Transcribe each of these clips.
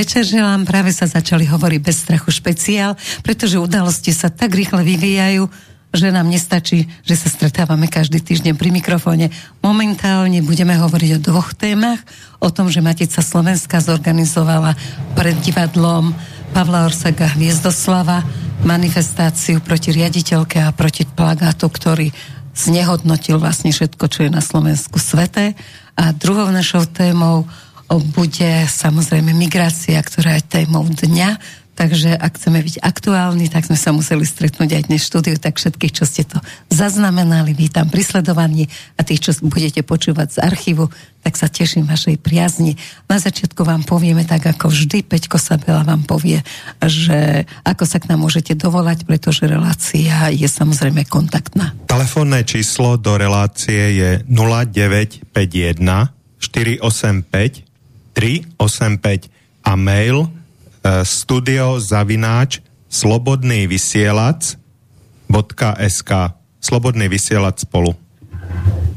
večer želám. Práve sa začali hovoriť bez strachu špeciál, pretože udalosti sa tak rýchle vyvíjajú, že nám nestačí, že sa stretávame každý týždeň pri mikrofóne. Momentálne budeme hovoriť o dvoch témach. O tom, že Matica Slovenska zorganizovala pred divadlom Pavla Országha Hviezdoslava manifestáciu proti riaditeľke a proti plagátu, ktorý znehodnotil vlastne všetko, čo je na Slovensku sveté. A druhou našou témou bude samozrejme migrácia, ktorá je témou dňa. Takže ak chceme byť aktuálni, tak sme sa museli stretnúť aj dnes v štúdiu. Tak všetkých, čo ste to zaznamenali, vítam pri sledovaní a tých, čo budete počúvať z archívu, tak sa teším vašej priazni. Na začiatku vám povieme tak, ako vždy, Peťko Sabela vám povie, že ako sa k nám môžete dovolať, pretože relácia je samozrejme kontaktná. Telefónne číslo do relácie je 0951 485 385 a mail studio@slobodnyvysielac.sk Slobodný vysielač spolu.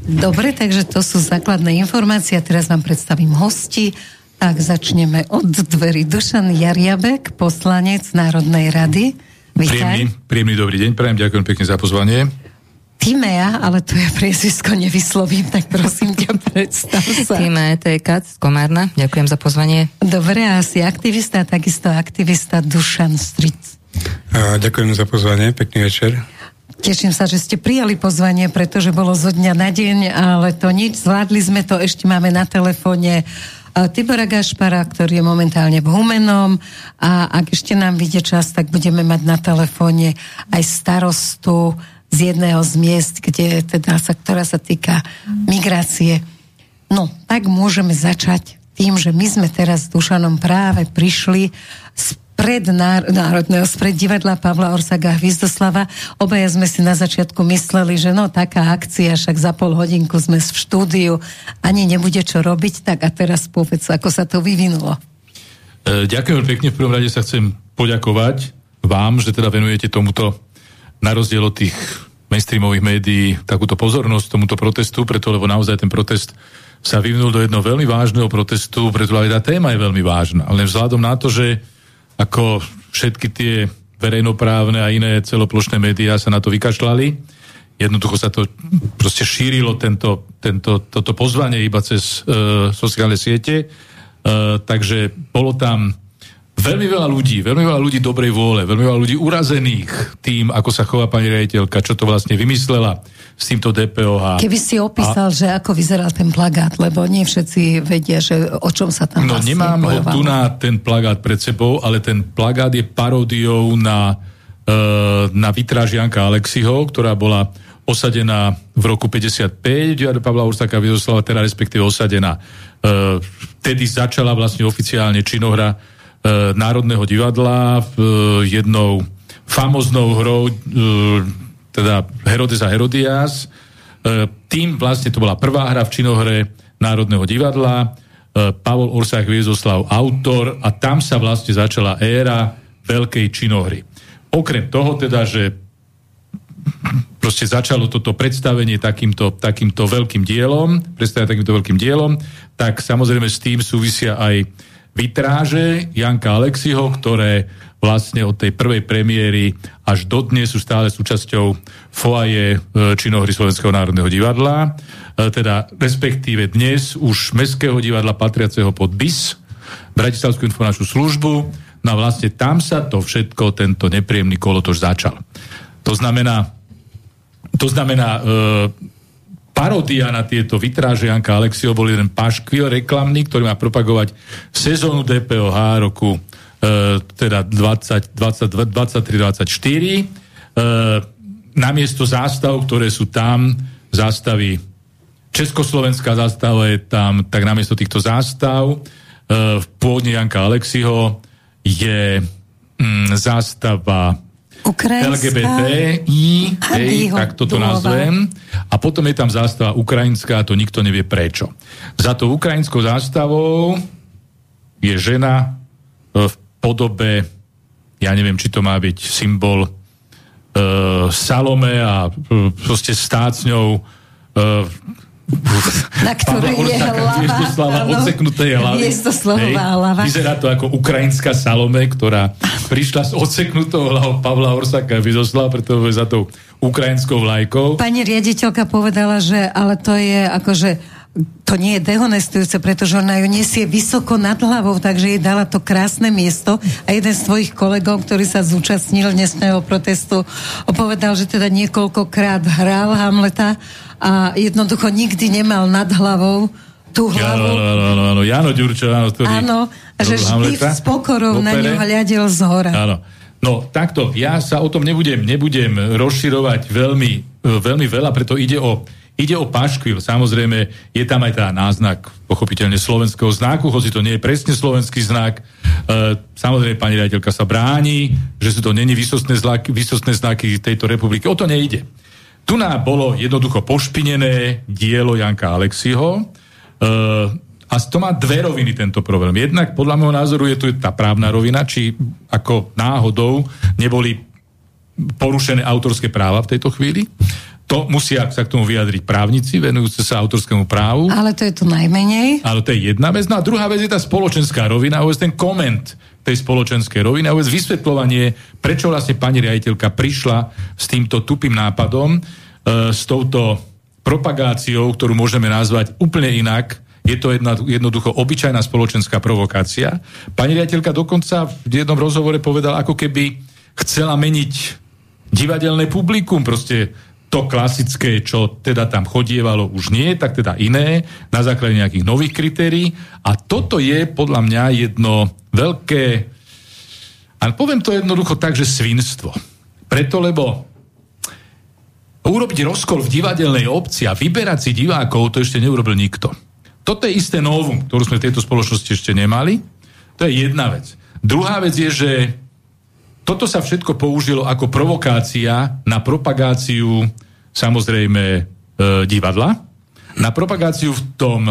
Dobre, takže to sú základné informácie. Teraz vám predstavím hosti. Tak začneme od dverí. Dušan Jariabek, poslanec Národnej rady. Vítaj. Príjemný dobrý deň. Prajem, ďakujem pekne za pozvanie. Tímea, ale tu ja priezvisko nevyslovím, tak prosím ťa, predstav sa. Tímea, to je Katz, Komárna. Ďakujem za pozvanie. Dobre, a si aktivista, takisto aktivista Dušan Stric. Ďakujem za pozvanie, pekný večer. Teším sa, že ste prijali pozvanie, pretože bolo zo dňa na deň, ale to nič, zvládli sme to, ešte máme na telefóne Tibora Gašpara, ktorý je momentálne v Humennom, a ak ešte nám vyjde čas, tak budeme mať na telefóne aj starostu z jedného z miest, kde teda ktorá sa týka migrácie. No, tak môžeme začať tým, že my sme teraz s Dušanom práve prišli spred Národného, spred divadla Pavla Országha Hviezdoslava. Obaja sme si na začiatku mysleli, že no, taká akcia, však za pol hodinku sme v štúdiu, ani nebude čo robiť, tak a teraz povedz, ako sa to vyvinulo. Ďakujem pekne, v prvom rade sa chcem poďakovať vám, že teda venujete tomuto, na rozdiel od tých mainstreamových médií, takúto pozornosť tomuto protestu, preto, lebo naozaj ten protest sa vyvinul do jedného veľmi vážneho protestu, preto aj tá téma je veľmi vážna. Ale vzhľadom na to, že ako všetky tie verejnoprávne a iné celoplošné médiá sa na to vykašľali, jednoducho sa to proste šírilo, toto pozvanie iba cez sociálne siete, takže bolo tam veľmi veľa ľudí dobrej vôle, veľmi veľa ľudí urazených tým, ako sa chová pani riaditeľka, čo to vlastne vymyslela s týmto DPOH. Keby si opísal, že ako vyzeral ten plagát, lebo nie všetci vedia, že o čom sa tam vlastne bojovalo. No, nemám ho tu na ten plagát pred sebou, ale ten plagát je paródiou na výtraž Janka Alexyho, ktorá bola osadená v roku 55, Pavla Országha Hviezdoslava, teda respektíve osadená. Vtedy začala vlastne oficiálne činohra Národného divadla jednou famóznou hrou teda Herodes a Herodias. Tým vlastne to bola prvá hra v činohre Národného divadla. Pavol Országh Hviezdoslav autor a tam sa vlastne začala éra veľkej činohry. Okrem toho teda, že proste začalo toto predstavenie takýmto veľkým dielom, tak samozrejme s tým súvisia aj vytráže Janka Alexyho, ktoré vlastne od tej prvej premiéry až dodnes sú stále súčasťou foaje činohry Slovenského národného divadla, teda respektíve dnes už Mestského divadla patriaceho pod BIS, Bratislavskú informačnú službu, no a vlastne tam sa to všetko, tento nepríjemný kolotoč začal. To znamená, paródia na tieto vytráže Janka Alexyho bol jeden paškvil reklamný, ktorý má propagovať sezónu DPOH roku teda 23-24. Namiesto zástav, ktoré sú tam, zástavy Československá zástava je tam, tak namiesto týchto zástav v pôvodne Janka Alexyho je zástava Ukrajinská, LGBTI, tak toto nazvem. A potom je tam zástava ukrajinská, to nikto nevie prečo. Za to ukrajinskou zástavou je žena v podobe, ja neviem, či to má byť symbol Salome a proste stáť s ňou na ktorej je hlava Hviezdoslahová hlava. Vyzerá to ako ukrajinská Salome, ktorá prišla s odseknutou hlavou Pavla Országha Hviezdoslava, pretože za tou ukrajinskou vlajkou. Pani riaditeľka povedala, že ale to je akože to nie je dehonestujúce, pretože ona ju nesie vysoko nad hlavou, takže jej dala to krásne miesto a jeden z tvojich kolegov, ktorý sa zúčastnil dnešného protestu, povedal, že teda niekoľkokrát hral Hamleta a jednoducho nikdy nemal nad hlavou tú hlavu. Áno, Jano Ďurčo, áno, že vždy s pokorou na ňu hľadel zhora. Áno. No takto, ja sa o tom nebudem rozširovať veľmi veľa, preto ide o paškvil. Samozrejme, je tam aj tá náznak, pochopiteľne, slovenského znaku, hoci to nie je presne slovenský znak. Samozrejme, pani riaditeľka sa bráni, že sú to neni výsostné znaky tejto republiky. O to nejde. Tu nám bolo jednoducho pošpinené dielo Janka Alexyho a to má dve roviny tento problém. Jednak, podľa môjho názoru, je tu tá právna rovina, či ako náhodou neboli porušené autorské práva v tejto chvíli. To musia sa k tomu vyjadriť právnici, venujúce sa autorskému právu. Ale to je to najmenej. Ale to je jedna vec. No a druhá vec je tá spoločenská rovina, a ten koment tej spoločenskej roviny, a vysvetľovanie, prečo vlastne pani riaditeľka prišla s týmto tupým nápadom, s touto propagáciou, ktorú môžeme nazvať úplne inak. Je to jednoducho obyčajná spoločenská provokácia. Pani riaditeľka dokonca v jednom rozhovore povedala, ako keby chcela meniť divadelné publikum, proste to klasické, čo teda tam chodievalo, už nie, tak teda iné, na základe nejakých nových kritérií. A toto je podľa mňa jedno veľké, a poviem to jednoducho tak, že svinstvo. Preto, lebo urobiť rozkol v divadelnej obci a vyberať si divákov, to ešte neurobil nikto. Toto je isté novum, ktorú sme v tejto spoločnosti ešte nemali. To je jedna vec. Druhá vec je, že toto sa všetko použilo ako provokácia na propagáciu, samozrejme, divadla, na propagáciu v tom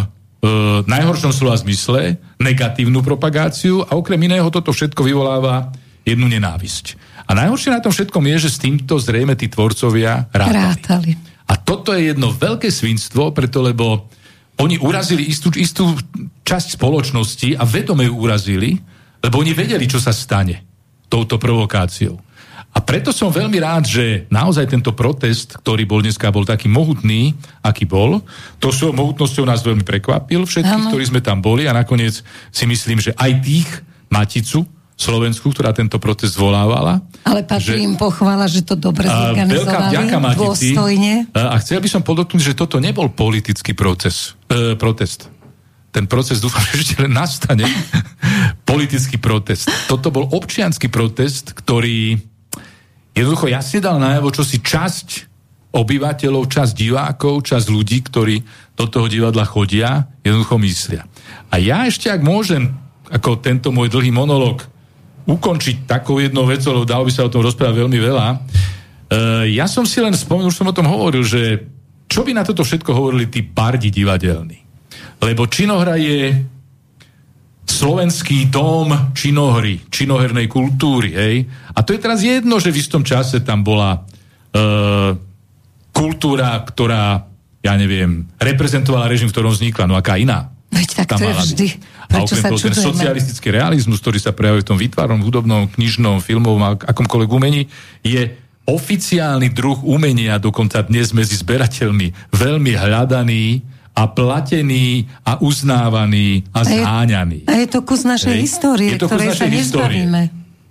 najhoršom slova zmysle, negatívnu propagáciu, a okrem iného toto všetko vyvoláva jednu nenávisť. A najhoršie na tom všetkom je, že s týmto zrejme tí tvorcovia rátali. A toto je jedno veľké svinstvo, preto lebo oni urazili istú časť spoločnosti a vedome ju urazili, lebo oni vedeli, čo sa stane touto provokáciou. A preto som veľmi rád, že naozaj tento protest, ktorý bol dneska, bol taký mohutný, aký bol. To svojou mohutnosťou nás veľmi prekvapil všetkých, ktorí sme tam boli, a nakoniec si myslím, že aj tých Maticu Slovensku, ktorá tento protest zvolávala. Ale patrí im pochvála, že to dobre zorganizovali, dôstojne. A chcel by som podotknúť, že toto nebol politický protest. Ten proces, dúfam, že ešte len nastane, politický protest. Toto bol občiansky protest, ktorý jednoducho jasne dal najavo, čo si časť obyvateľov, časť divákov, časť ľudí, ktorí do toho divadla chodia, jednoducho myslia. A ja ešte, ak môžem, ako tento môj dlhý monológ, ukončiť takou jednou vecou, lebo dalo by sa o tom rozprávať veľmi veľa. Ja som si len spomenul, už som o tom hovoril, že čo by na toto všetko hovorili tí bardi divadelní? Lebo činohra je slovenský dom činohry, činohernej kultúry. Hej? A to je teraz jedno, že v istom čase tam bola kultúra, ktorá, ja neviem, reprezentovala režim, v ktorom vznikla. No aká iná? Veď tak to je vždy. A okrem toho ten socialistický realizmus, ktorý sa prejavuje v tom výtvarnom, hudobnom, knižnom, filmovom, akomkoľvek umení, je oficiálny druh umenia, dokonca dnes medzi zberateľmi veľmi hľadaný a platený a uznávaný a zháňaný. A je to kus našej histórie, ktorej sa nezbavíme.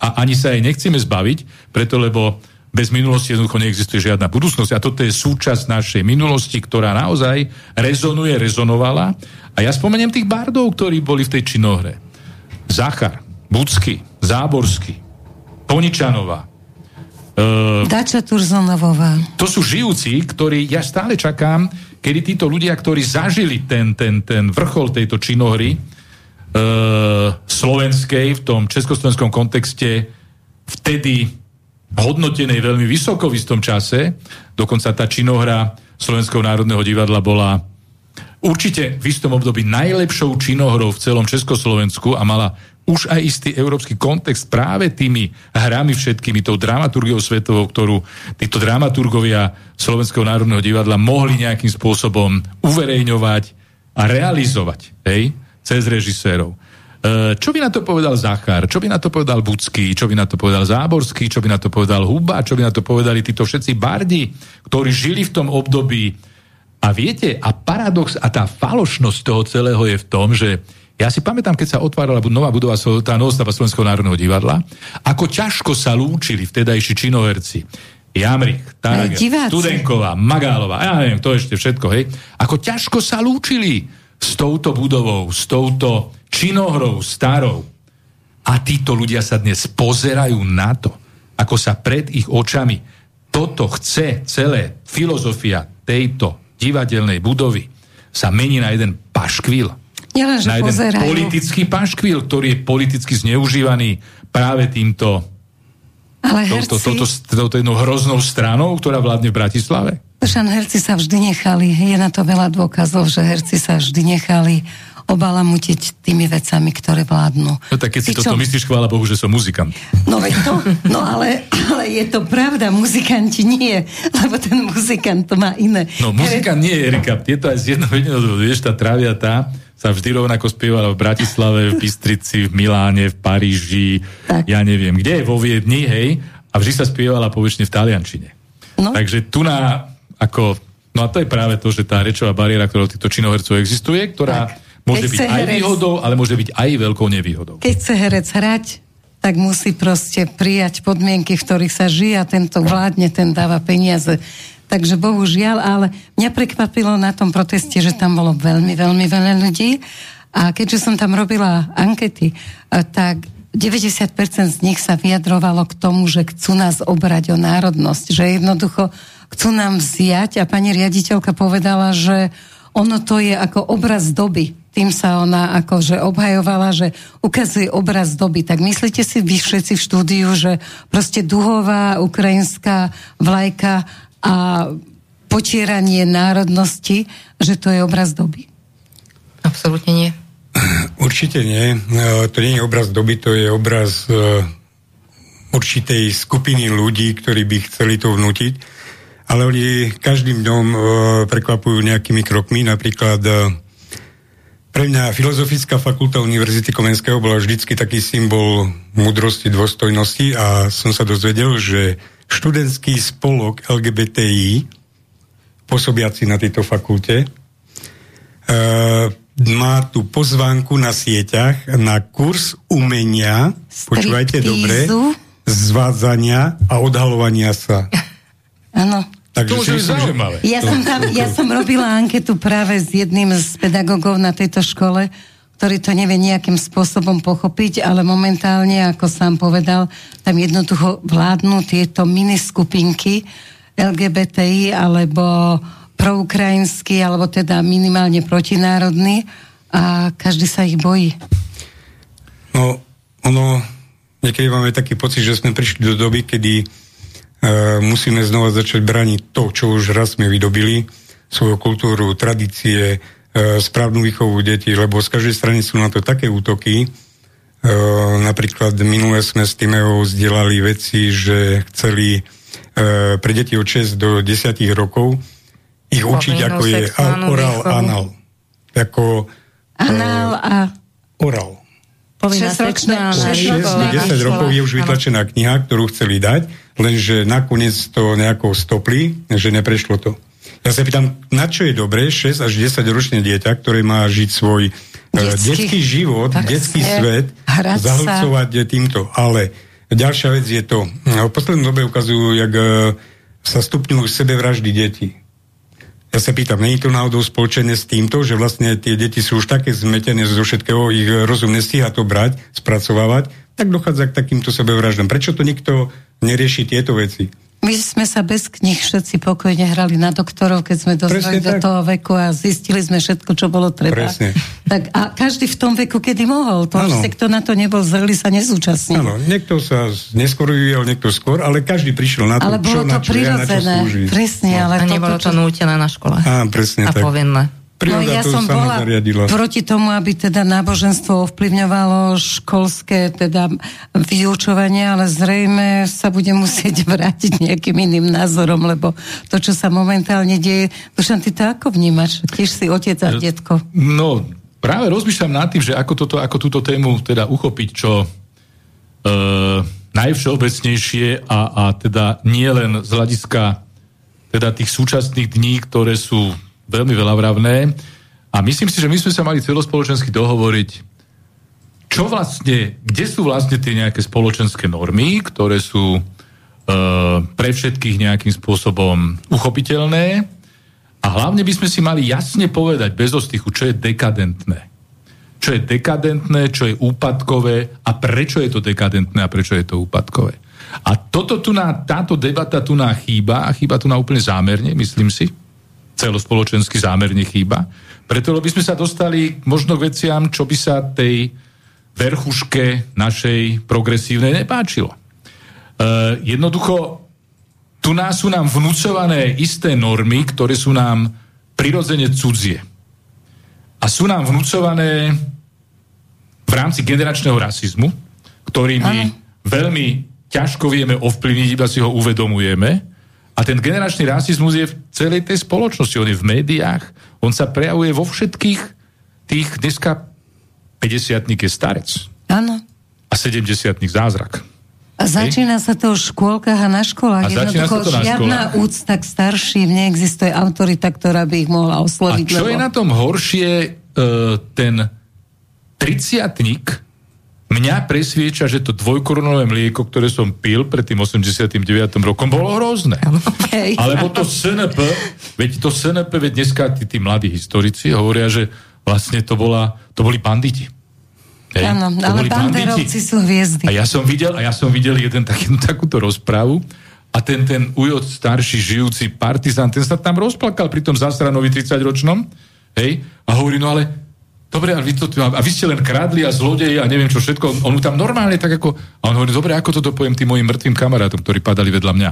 A ani sa jej nechceme zbaviť, preto lebo bez minulosti jednoducho neexistuje žiadna budúcnosť. A toto je súčasť našej minulosti, ktorá naozaj rezonovala. A ja spomeniem tých bardov, ktorí boli v tej činohre. Zachar, Budský, Záborský, Poničanová, Dača Turzonovová. To sú žijúci, ktorí, ja stále čakám, kedy títo ľudia, ktorí zažili ten vrchol tejto činohry slovenskej v tom československom kontexte, vtedy hodnotenej veľmi vysoko v istom čase, dokonca tá činohra Slovenského národného divadla bola určite v istom období najlepšou činohrou v celom Československu a mala už aj istý európsky kontext práve tými hrami všetkými, tou dramaturgiou svetovou, ktorú títo dramaturgovia Slovenského národného divadla mohli nejakým spôsobom uverejňovať a realizovať, hej, cez režisérov. Čo by na to povedal Zachar? Čo by na to povedal Budský? Čo by na to povedal Záborský? Čo by na to povedal Huba? Čo by na to povedali títo všetci bardi, ktorí žili v tom období? A viete, a paradox a tá falošnosť toho celého je v tom, že ja si pamätám, keď sa otvárala nová budova, tá novostava Slovenského národného divadla, ako ťažko sa lúčili vtedajší činoherci. Jamrich, Tarager, Studenková, Magálová, ja neviem, to ešte všetko, hej. Ako ťažko sa lúčili s touto budovou, s touto činohrou starou. A títo ľudia sa dnes pozerajú na to, ako sa pred ich očami toto chce celé filozofia tejto divadelnej budovy sa mení na jeden paškvíl. Na jeden politický paškvíl, ktorý je politicky zneužívaný práve týmto jednou hroznou stranou, ktorá vládne v Bratislave. Herci sa vždy nechali, je na to veľa dôkazov, že herci sa vždy nechali obalamutiť tými vecami, ktoré vládnu. No tak keď si toto myslíš, chvála Bohu, že som muzikant. No veď to, ale je to pravda, muzikanti nie, lebo ten muzikant to má iné. No muzikant nie, Erika, je to aj z jednou jedinou, vieš, tá traviatá sa vždy rovnako spievala v Bratislave, v Bystrici, v Miláne, v Paríži, tak. Ja neviem, kde, vo Viedni, hej, a vždy sa spievala povečne v taliančine. No. Takže tu na, ako, no a to je práve to, že tá rečová bariéra, ktorá od týchto činohercov existuje, ktorá môže byť aj výhodou, ale môže byť aj veľkou nevýhodou. Keď chce herec hrať, tak musí proste prijať podmienky, v ktorých sa žije a tento vládne, ten dáva peniaze. Takže bohužiaľ, ale mňa prekvapilo na tom proteste, že tam bolo veľmi, veľmi veľa ľudí a keďže som tam robila ankety, tak 90% z nich sa vyjadrovalo k tomu, že chcú nás obrať o národnosť, že jednoducho chcú nám vziať a pani riaditeľka povedala, že ono to je ako obraz doby. Tým sa ona akože obhajovala, že ukazuje obraz doby. Tak myslíte si vy všetci v štúdiu, že proste duhová ukrajinská vlajka a potieranie národnosti, že to je obraz doby? Absolútne nie. Určite nie. To nie je obraz doby, to je obraz určitej skupiny ľudí, ktorí by chceli to vnútiť. Ale oni každým dňom prekvapujú nejakými krokmi. Napríklad pre mňa Filozofická fakulta Univerzity Komenského bola vždycky taký symbol múdrosti, dôstojnosti a som sa dozvedel, že študentský spolok LGBTI pôsobiaci na tejto fakulte má tu pozvánku na sieťach na kurz umenia, počúvajte dobre, zvádzania a odhalovania sa. Áno. Takže ja som robila anketu práve s jedným z pedagogov na tejto škole, ktorý to nevie nejakým spôsobom pochopiť, ale momentálne, ako sám povedal, tam jednoducho vládnu tieto miniskupinky LGBTI alebo proukrajinský, alebo teda minimálne protinárodný a každý sa ich bojí. No, ono, niekedy máme taký pocit, že sme prišli do doby, kedy musíme znova začať braniť to, čo už raz sme vydobili, svoju kultúru, tradície, správnu výchovu detí, lebo z každej strany sú na to také útoky. Napríklad minule sme s Tímeou zdieľali veci, že chceli pre deti od 6 do 10 rokov ich učiť, ako je oral, anal. Oral. 10 rokov je už vytlačená kniha, ktorú chceli dať, lenže nakoniec to nejako stopli, že neprešlo to. Ja sa pýtam, na čo je dobré 6 až 10 ročné dieťa, ktoré má žiť svoj detský život, detský svet, zahlcovať týmto. Ale ďalšia vec je to, v poslednej dobe ukazujú, jak sa stupňujú sebevraždy detí. Ja sa pýtam, nie je to náhodou spoločené s týmto, že vlastne tie deti sú už také zmetené zo všetkého, ich rozum nestíha to brať, spracovávať, tak dochádza k takýmto sebevraždám. Prečo to nikto nerieši tieto veci? My sme sa bez knih všetci pokojne hrali na doktorov, keď sme dospeli do toho veku a zistili sme všetko, čo bolo treba. Presne. Tak a každý v tom veku, kedy mohol. To už kto na to nebol zrelý, sa nezúčastnil. Áno, niekto sa neskôr vyvíjal, niekto skôr, ale každý prišiel na to, ale bolo čo to na čo slúži. Presne, ale nebolo to nútené na škole. Á, presne a tak. A povinné. príroda to sama zariadila. Proti tomu, aby teda náboženstvo ovplyvňovalo školské teda vyučovanie, ale zrejme sa bude musieť vrátiť nejakým iným názorom, lebo to, čo sa momentálne deje... Dušan, ty to ako vnímaš? Tiež si otec a detko. No, práve rozmýšľam nad tým, že ako túto tému teda uchopiť, čo... najvšeobecnejšie a teda nie len z hľadiska teda tých súčasných dní, ktoré sú veľmi veľavravné. A myslím si, že my sme sa mali celospoločensky dohovoriť, čo vlastne, kde sú vlastne tie nejaké spoločenské normy, ktoré sú pre všetkých nejakým spôsobom uchopiteľné. A hlavne by sme si mali jasne povedať bez ostychu, čo je dekadentné. Čo je dekadentné, čo je úpadkové a prečo je to dekadentné a prečo je to úpadkové. A táto debata tu nám chýba a chýba tu nám úplne zámerne, myslím si, celospoločensky zámerne chýba, preto by sme sa dostali možno k veciam, čo by sa tej verchuške našej progresívnej nepáčilo. Jednoducho, tu nás sú nám vnúcované isté normy, ktoré sú nám prirodzene cudzie. A sú nám vnúcované v rámci generačného rasizmu, ktorý my veľmi ťažko vieme ovplyvniť, iba si ho uvedomujeme. A ten generačný rasizmus je v celej tej spoločnosti. On je v médiách, on sa prejavuje vo všetkých tých, dneska 50-tník je starec. Áno. A 70-tník zázrak. A začína sa to v škôlkach a na školách. A jednoducho žiadna úcta k starším, neexistuje autorita, ktorá by ich mohla osloviť. A čo je na tom horšie, ten 30-tník mňa presvieča, že to dvojkorunové mlieko, ktoré som pil pred tým 89. rokom, bolo hrozné. Okay. Alebo to SNP, veď dneska tí mladí historici hovoria, že vlastne to boli banditi. Hej, áno, ale banderovci sú hviezdy. A ja som videl jednu takúto rozprávu a ten ujo starší žijúci partizán, ten sa tam rozplakal pri tom zasranovi 30-ročnom, hej, a hovorí, no ale dobre, a vy ste len kradli a zlodeji a neviem čo všetko, on mu tam normálne tak ako, a on hovorí, dobre, ako to dopoviem tým mojim mŕtvým kamarátom, ktorí padali vedľa mňa.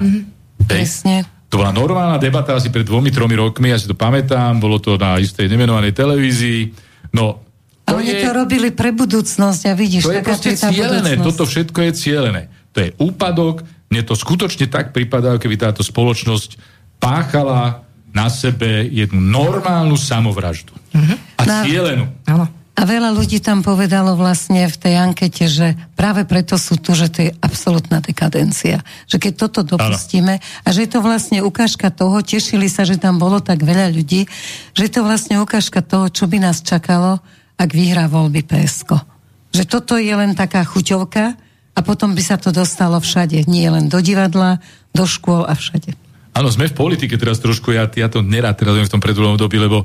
Presne. To bola normálna debata asi pred 2-3 rokmi, ja si to pamätám, bolo to na istej nemenovanej televízii, no. A oni to robili pre budúcnosť a vidíš, to je proste cielené, toto všetko je cielené. To je úpadok, mne to skutočne tak pripadá, keby táto spoločnosť páchala na sebe jednu normálnu samovraždu. Uh-huh. A cielenú. A veľa ľudí tam povedalo vlastne v tej ankete, že práve preto sú tu, že to je absolútna dekadencia. Že keď toto dopustíme a že je to vlastne ukážka toho, tešili sa, že tam bolo tak veľa ľudí, že je to vlastne ukážka toho, čo by nás čakalo, ak vyhrá voľby PSK. Že toto je len taká chuťovka a potom by sa to dostalo všade. Nie len do divadla, do škôl a všade. Áno, sme v politike teraz trošku, ja to nerad teraz viem v tom predvoľnom dobi, lebo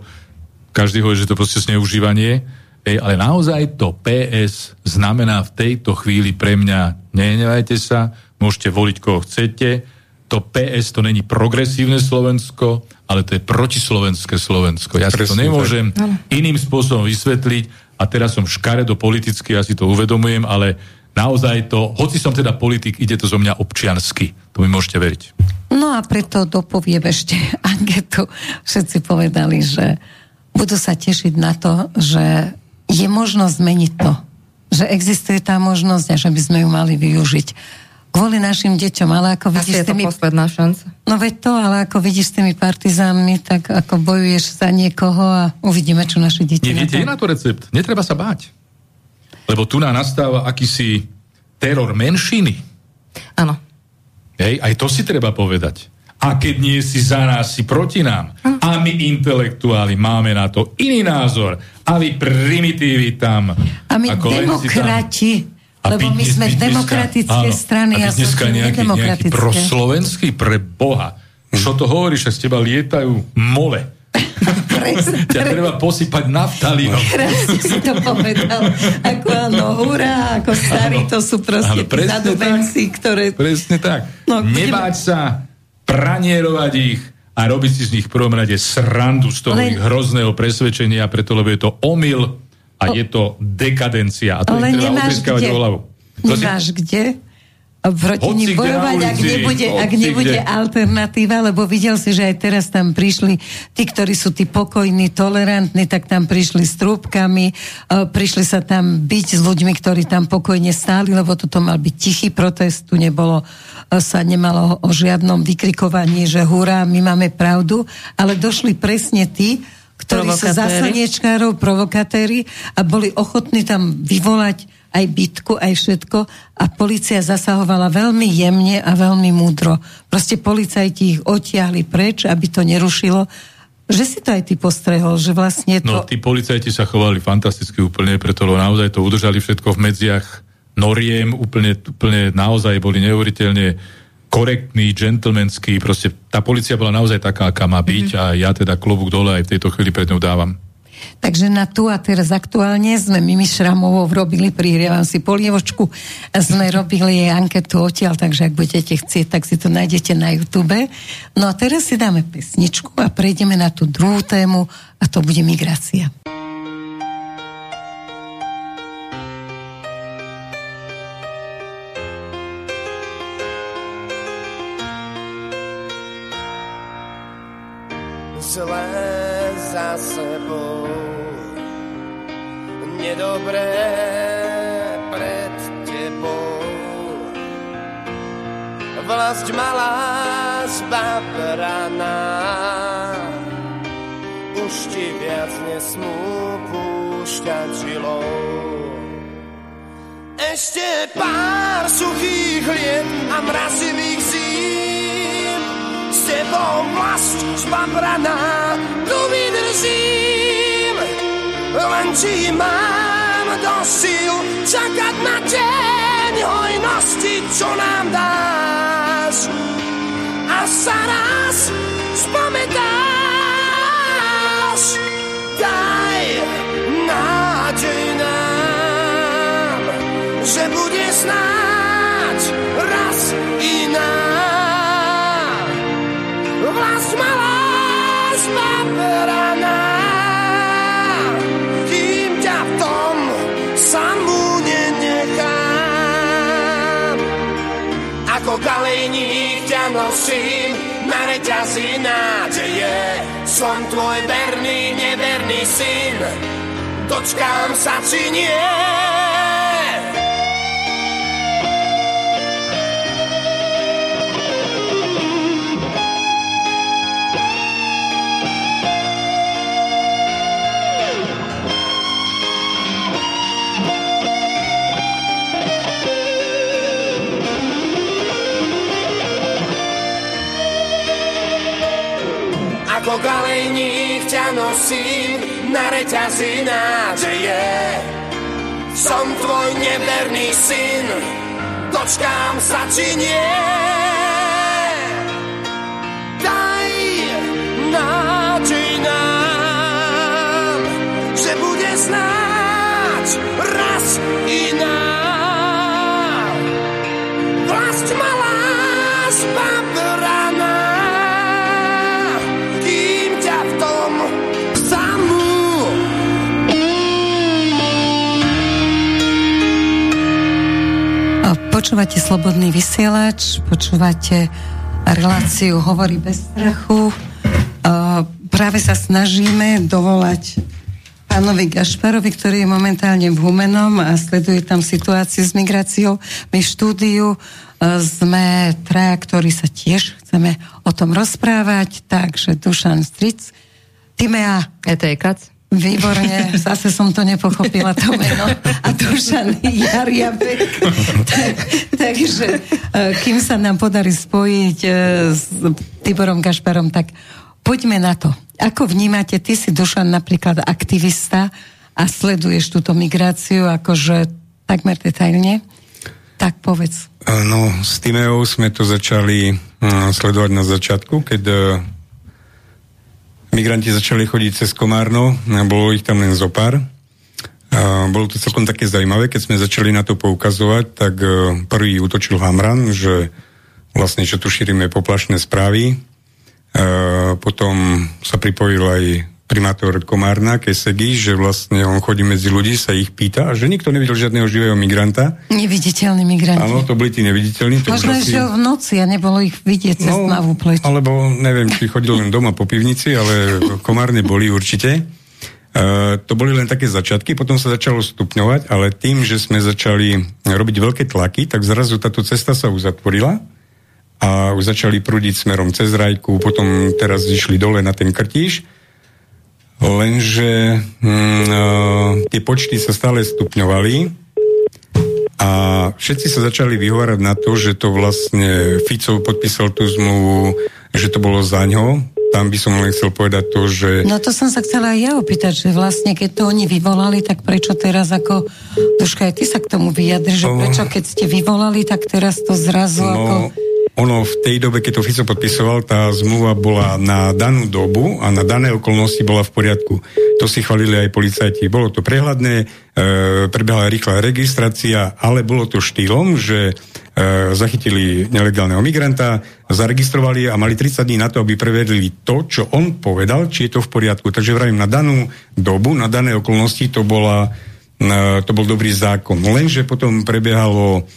každý hovorí, že to proste zneužívanie, ale naozaj to PS znamená v tejto chvíli pre mňa, nehnevajte sa, môžete voliť koho chcete, to PS to není progresívne Slovensko, ale to je protislovenské Slovensko. Ja si to nemôžem iným spôsobom vysvetliť a teraz som škaredo politicky, ja si to uvedomujem, ale naozaj to, hoci som teda politik, ide to zo mňa občiansky. To mi môžete veriť. No a preto dopoviem ešte anketu. Všetci povedali, že budú sa tešiť na to, že je možnosť zmeniť to. Že existuje tá možnosť a že by sme ju mali využiť. Kvôli našim deťom, ale ako vidíš... Asi je to posledná šanca. No veď to, ale ako vidíš s tými partizánmi, tak ako bojuješ za niekoho a uvidíme, čo naše deti... Neviete, je na to recept. Netreba sa báť. Lebo tu nám nastáva akýsi teror menšiny. Áno. Hej, aj to si treba povedať. A keď nie si za nás, si proti nám. A my intelektuáli máme na to iný názor. A vy primitívi tam. A my demokrati... Lebo my sme demokratické strany a sú nedemokratické. Proslovenský, pre Boha. Čo to hovoríš, ak z teba lietajú mole? Ťa treba posypať naftalínom. Krásne si to povedal. Ako áno, hurá, ako starí, to sú proste zadubenci, ktoré... Presne tak. No, nebáť sa pranierovať ich a robiť si z nich v prvom rade srandu z toho ich hrozného presvedčenia, preto lebo je to omyl a je to dekadencia. A to je teda odriskávať hlavu. Nemáš kde proti nim bojovať, ak nebude alternatíva, lebo videl si, že aj teraz tam prišli tí, ktorí sú tí pokojní, tolerantní, tak tam prišli s trúbkami, prišli sa tam byť s ľuďmi, ktorí tam pokojne stáli, lebo toto mal byť tichý protest, tu nebolo, sa nemalo o žiadnom vykrikovaní, že hurá, my máme pravdu, ale došli presne tí, ktorí sú zásadniečkárov, provokatéri a boli ochotní tam vyvolať aj bitku, aj všetko a polícia zasahovala veľmi jemne a veľmi múdro. Proste policajti ich odtiahli preč, aby to nerušilo. Že si to aj ty postrehol, že vlastne to... No, tí policajti sa chovali fantasticky úplne, preto naozaj to udržali všetko v medziach noriem, úplne naozaj boli neuveriteľne korektný, džentlmenský, proste tá policia bola naozaj taká, aká má byť a ja teda klobúk dole aj v tejto chvíli pred ňou dávam. Takže na tu a teraz aktuálne sme Mimi Šramovou robili, prihrievam si polievočku, sme robili jej anketu odtiaľ, takže ak budete chcieť, tak si to nájdete na YouTube. No a teraz si dáme pesničku a prejdeme na tú druhú tému a to bude migrácia. Sebou nedobré pred tebou vlast malá zbabraná už ti viac nesmú púšťať žilou ešte pár suchých lien a mrazivých zím s tebou vlast zbabraná tu mi držím, len či mám dosť síl čakať na deň hojnosti, čo nám dáš. A sa nás spamätáš, daj nádej nám, že bude snáď raz iná. Vlast malá zbabraná, kým ťa v tom samú nenechám. Ako galejník ťa nosím na reťazi nádeje, som tvoj verný, neverný syn, dočkám sa či nie. Ako galejník ťa nosím na reťazi nádeje, som tvoj neverný syn, dočkám sa či nie. Daj nádej nám, že bude snáď raz iná. Vlast malá zbabraná, počúvate Slobodný vysielač, počúvate reláciu Hovory bez strachu. Práve sa snažíme dovolať pánovi Gašparovi, ktorý je momentálne v Humennom a sleduje tam situáciu s migráciou. My v štúdiu sme traja, ktorí sa tiež chceme o tom rozprávať. Takže Dušan Stric, Tímea Katz. Výborne, zase som to nepochopila, to meno. A Dušan Jariabek. Takže, kým sa nám podarí spojiť s Tiborom Gašparom, tak poďme na to. Ako vnímate, ty si, Dušan, napríklad aktivista a sleduješ túto migráciu akože takmer detailne? Tak povedz. No, s Tímeou sme to začali sledovať na začiatku, keď... Migranti začali chodiť cez Komárno a bolo ich tam len zopár. Bolo to celkom také zaujímavé, keď sme začali na to poukazovať, tak prvý útočil Hamran, že vlastne, že tu šírime poplašné správy. Potom sa pripojil aj primátor Komárna, Kesegi, že vlastne on chodí medzi ľudí, sa ich pýta, a že nikto nevidel žiadneho živého migranta. Neviditeľní migranti. Áno, to boli tí neviditeľní. Možno šiel v noci a nebolo ich vidieť cez tmavú pleť. Alebo neviem, či chodil len doma po pivnici, ale Komárne boli určite. To boli len také začiatky, potom sa začalo stupňovať, ale tým, že sme začali robiť veľké tlaky, tak zrazu táto cesta sa uzatvorila a už začali prúdiť smerom cez Rajku, potom teraz išli dole na ten Krtíš. Lenže tie počty sa stále stupňovali a všetci sa začali vyhovárať na to, že to vlastne Ficov podpísal tú zmluvu, že to bolo zaňho. Tam by som len chcel povedať to, že... No to som sa chcela aj ja opýtať, že vlastne keď to oni vyvolali, tak prečo teraz ako... Duška, aj ty sa k tomu vyjadri, že prečo keď ste vyvolali, tak teraz to zrazu ako... Ono v tej dobe, keď to Fico podpisoval, tá zmluva bola na danú dobu a na dané okolnosti bola v poriadku. To si chválili aj policajti. Bolo to prehľadné, prebehla rýchla registrácia, ale bolo to štýlom, že zachytili nelegálneho migranta, zaregistrovali a mali 30 dní na to, aby preverili to, čo on povedal, či je to v poriadku. Takže vravím, na danú dobu, na dané okolnosti to bol dobrý zákon. Lenže potom prebiehalo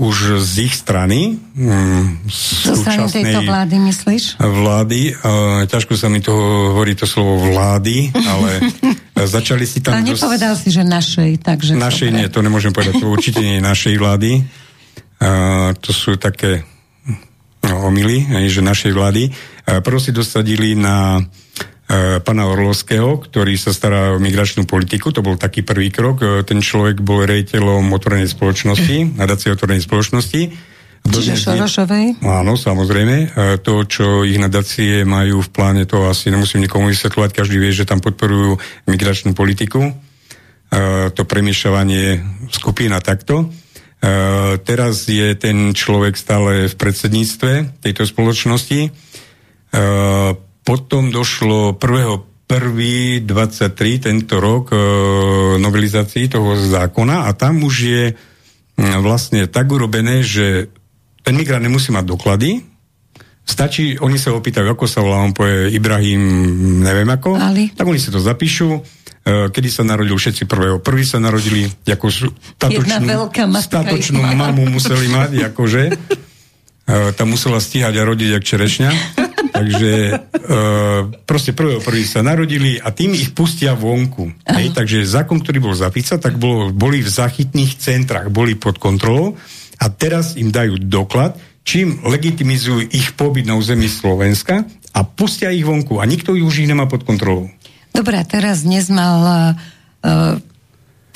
už z ich strany z súčasnej vlády, myslíš? Vlády, ťažko sa mi to hovorí to slovo vlády, ale začali si tam... Ale nepovedal si, že našej, takže... Našej nie, to nemôžem povedať, to určite nie je našej vlády. To sú také omily, že našej vlády. Prvo si dosadili na pana Orlovského, ktorý sa stará o migračnú politiku, to bol taký prvý krok. Ten človek bol riaditeľom otvorenej spoločnosti, nadácie otvorenej spoločnosti. Čiže Šorošovej? Áno, samozrejme. To, čo ich nadácie majú v pláne, to asi nemusím nikomu vysvetľovať, každý vie, že tam podporujú migračnú politiku. To premiešavanie skupín a takto. Teraz je ten človek stále v predsedníctve tejto spoločnosti. Potom došlo 1.1.23 tento rok novelizácii toho zákona a tam už je vlastne tak urobené, že ten migrant nemusí mať doklady. Stačí, oni sa opýtajú, ako sa volá, on povie Ibrahim, neviem ako. Ali. Tak oni si to zapíšu. Kedy sa narodil všetci prvého. Prví sa narodili, ako statočnú mamu museli mať, akože. Tam musela stíhať a rodiť jak čerešňa. Takže proste prvý sa narodili a tým ich pustia vonku. Hej? Takže zákon, ktorý bol za Fica, tak boli v zachytných centrách, boli pod kontrolou a teraz im dajú doklad, čím legitimizujú ich pobyt na území Slovenska a pustia ich vonku a nikto už ich nemá pod kontrolou. Dobrá, teraz dnes mal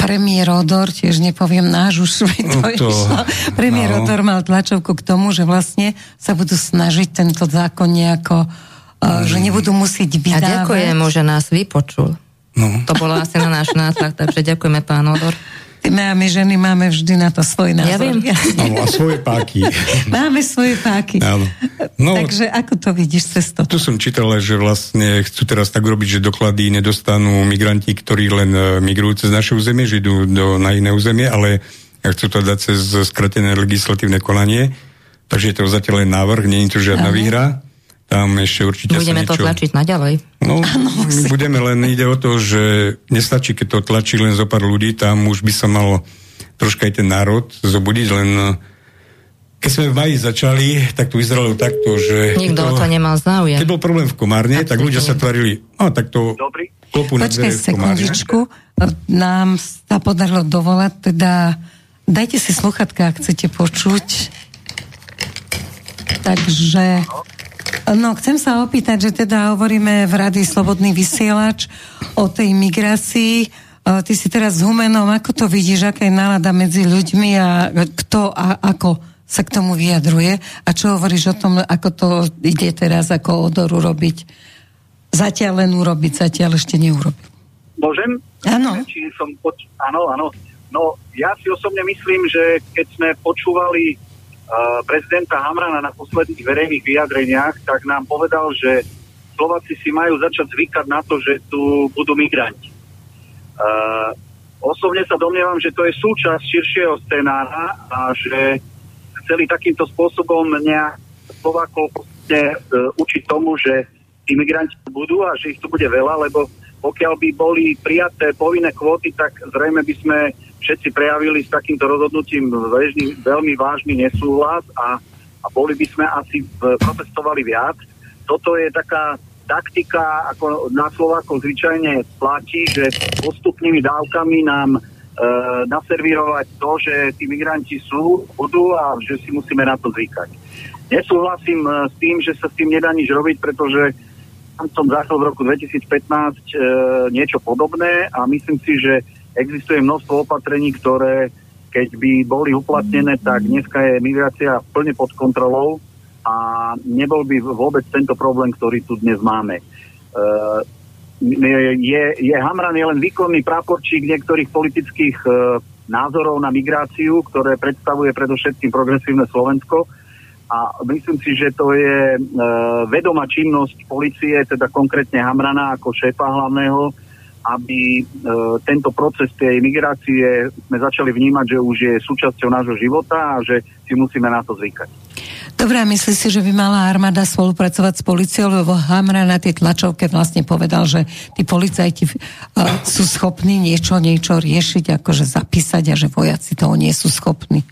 premiér Ódor, tiež nepoviem náš, už to išlo. Premiér Ódor mal tlačovku k tomu, že vlastne sa budú snažiť tento zákon nejako, že nebudú musieť vydávať. A ďakujem, že nás vypočul. No. To bolo asi na náš nátlak, takže ďakujeme, pán Ódor. My ženy máme vždy na to svoj názor. Ja viem. No, a svoje páky. Máme svoje páky. No, takže ako to vidíš cez to? Tu som čítala, že vlastne chcú teraz tak robiť, že doklady nedostanú migranti, ktorí len migrujú cez naše územie, že idú na iné územie, ale chcú to dať cez skratené legislatívne konanie. Takže je to zatiaľ len návrh, nie je to žiadna výhra. Tam ešte určite budeme to tlačiť naďalej. No, budeme, len ide o to, že nestačí, keď to tlačí len zo pár ľudí, tam už by sa malo troška aj ten národ zobudiť, len keď sme v maji začali, tak tu vyzeralo takto, že... Nikto o to nemal záujem. Keď bol problém v Komárne, tak ľudia sa tvarili, tak to klopu na dvere v Komárne. Počkaj sekundičku, nám sa podarilo dovolať, teda dajte si sluchatka, ak chcete počuť. Takže... No, chcem sa opýtať, že teda hovoríme v Rade Slobodný vysielač o tej migrácii. Ty si teraz s Humennom, ako to vidíš, aká je nálada medzi ľuďmi a kto a ako sa k tomu vyjadruje? A čo hovoríš o tom, ako to ide teraz, ako Ódoru robiť? Zatiaľ len urobiť, zatiaľ ešte neurobiť. Môžem? Áno. Áno. No, ja si osobne myslím, že keď sme počúvali prezidenta Hamrana na posledných verejných vyjadreniach, tak nám povedal, že Slováci si majú začať zvykať na to, že tu budú migranti. Osobne sa domnievam, že to je súčasť širšieho scenára a že chceli takýmto spôsobom mňa Slovákov učiť tomu, že imigranti tu budú a že ich tu bude veľa, lebo pokiaľ by boli prijaté povinné kvóty, tak zrejme by sme všetci prejavili s takýmto rozhodnutím veľmi vážny nesúhlas a boli by sme asi protestovali viac. Toto je taká taktika, ako na Slovákov zvyčajne platí, že postupnými dávkami nám naservírovať to, že tí migranti sú, budú a že si musíme na to zvykať. Nesúhlasím s tým, že sa s tým nedá nič robiť, pretože som zašiel v roku 2015 niečo podobné a myslím si, že existuje množstvo opatrení, ktoré keď by boli uplatnené, tak dneska je migrácia plne pod kontrolou a nebol by vôbec tento problém, ktorý tu dnes máme. Hamran je len výkonný praporčík niektorých politických názorov na migráciu, ktoré predstavuje predovšetkým progresívne Slovensko a myslím si, že to je vedomá činnosť polície, teda konkrétne Hamrana ako šéfa hlavného, aby tento proces tej migrácie sme začali vnímať, že už je súčasťou nášho života a že si musíme na to zvykať. Dobre, myslíš si, že by mala armáda spolupracovať s políciou, lebo Hamran na tej tlačovke vlastne povedal, že tí policajti sú schopní niečo riešiť, akože zapísať a že vojaci toho nie sú schopní.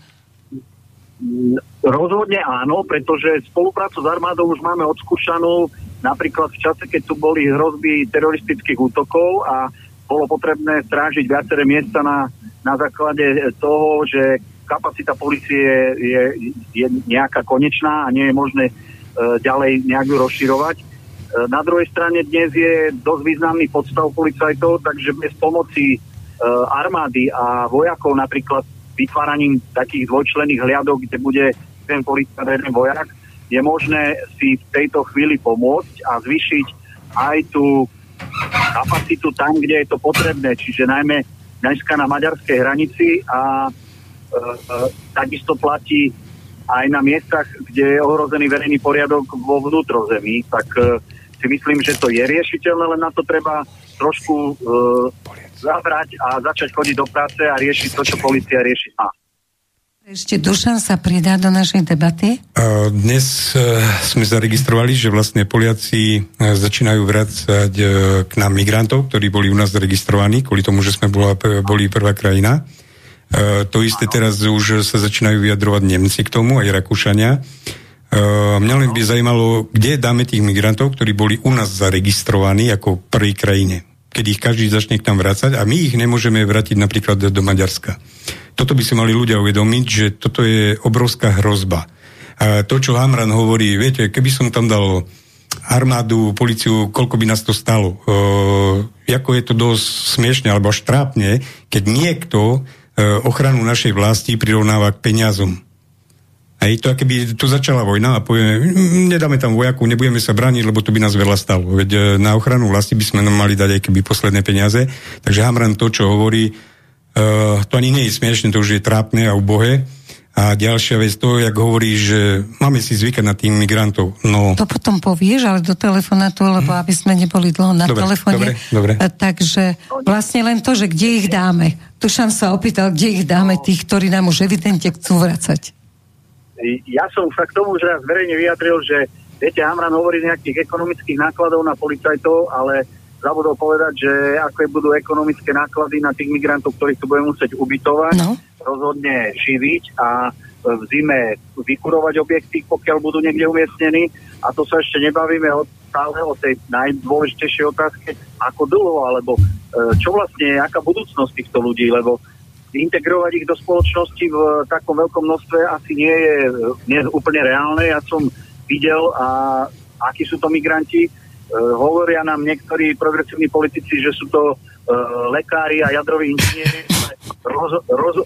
Rozhodne áno, pretože spoluprácu s armádou už máme odskúšanú napríklad v čase, keď tu boli hrozby teroristických útokov a bolo potrebné strážiť viaceré miesta na základe toho, že kapacita polície je nejaká konečná a nie je možné ďalej nejak ju rozširovať. Na druhej strane dnes je dosť významný podstav policajtov, takže bez pomoci armády a vojakov napríklad vytváraním takých dvojčlenných hliadok, kde bude ten policajt a jeden vojak, je možné si v tejto chvíli pomôcť a zvýšiť aj tú kapacitu tam, kde je to potrebné, čiže najmä dneska na maďarskej hranici a takisto platí aj na miestach, kde je ohrozený verejný poriadok vo vnútrozemí, tak si myslím, že to je riešiteľné, len na to treba trošku zabrať a začať chodiť do práce a riešiť to, čo polícia rieši má. Ešte Dušan sa pridá do našej debaty. Dnes sme zaregistrovali, že vlastne Poliaci začínajú vracať k nám migrantov, ktorí boli u nás zaregistrovaní, kvôli tomu, že sme boli prvá krajina. To isté teraz už sa začínajú vyjadrovať Nemci k tomu, aj Rakúšania. Mňa len by zajímalo, kde dáme tých migrantov, ktorí boli u nás zaregistrovaní ako prvý krajine, keď ich každý začne k nám vracať a my ich nemôžeme vrátiť napríklad do Maďarska. Toto by si mali ľudia uvedomiť, že toto je obrovská hrozba. A to, čo Hamran hovorí, viete, keby som tam dal armádu, políciu, koľko by nás to stalo? Ako je to dosť smiešne, alebo až trápne, keď niekto ochranu našej vlasti prirovnáva k peniazom. Aj to, keby tu začala vojna a povieme, nedáme tam vojakov, nebudeme sa brániť, lebo to by nás veľa stalo. Veď na ochranu vlasti by sme mali dať aj keby posledné peniaze. Takže Hamran to, čo hovorí, to ani nie je smiešne, to už je trápne a ubohé. A ďalšia vec to, jak hovorí, že máme si zvykať na tých migrantov. No. To potom povieš, ale do telefonátu, lebo aby sme neboli dlho na telefóne. Dobre. Takže vlastne len to, že kde ich dáme. Dušan sa opýtal, kde ich dáme, tých, ktorí nám už evidentne chcú vracať. Ja som sa k tomu už raz verejne vyjadril, že viete, Hamran hovorí z nejakých ekonomických nákladov na policajtov, ale zabudol povedať, že aké budú ekonomické náklady na tých migrantov, ktorých tu budeme musieť ubytovať, rozhodne živiť a v zime vykurovať objekty, pokiaľ budú niekde umiestnení. A to sa ešte nebavíme stále o tej najdôležitejšej otázke, ako dlho, alebo čo vlastne je, aká budúcnosť týchto ľudí, lebo integrovať ich do spoločnosti v takom veľkom množstve asi nie je úplne reálne. Ja som videl, akí sú to migranti. Hovoria nám niektorí progresívni politici, že sú to lekári a jadroví inžinieri, ale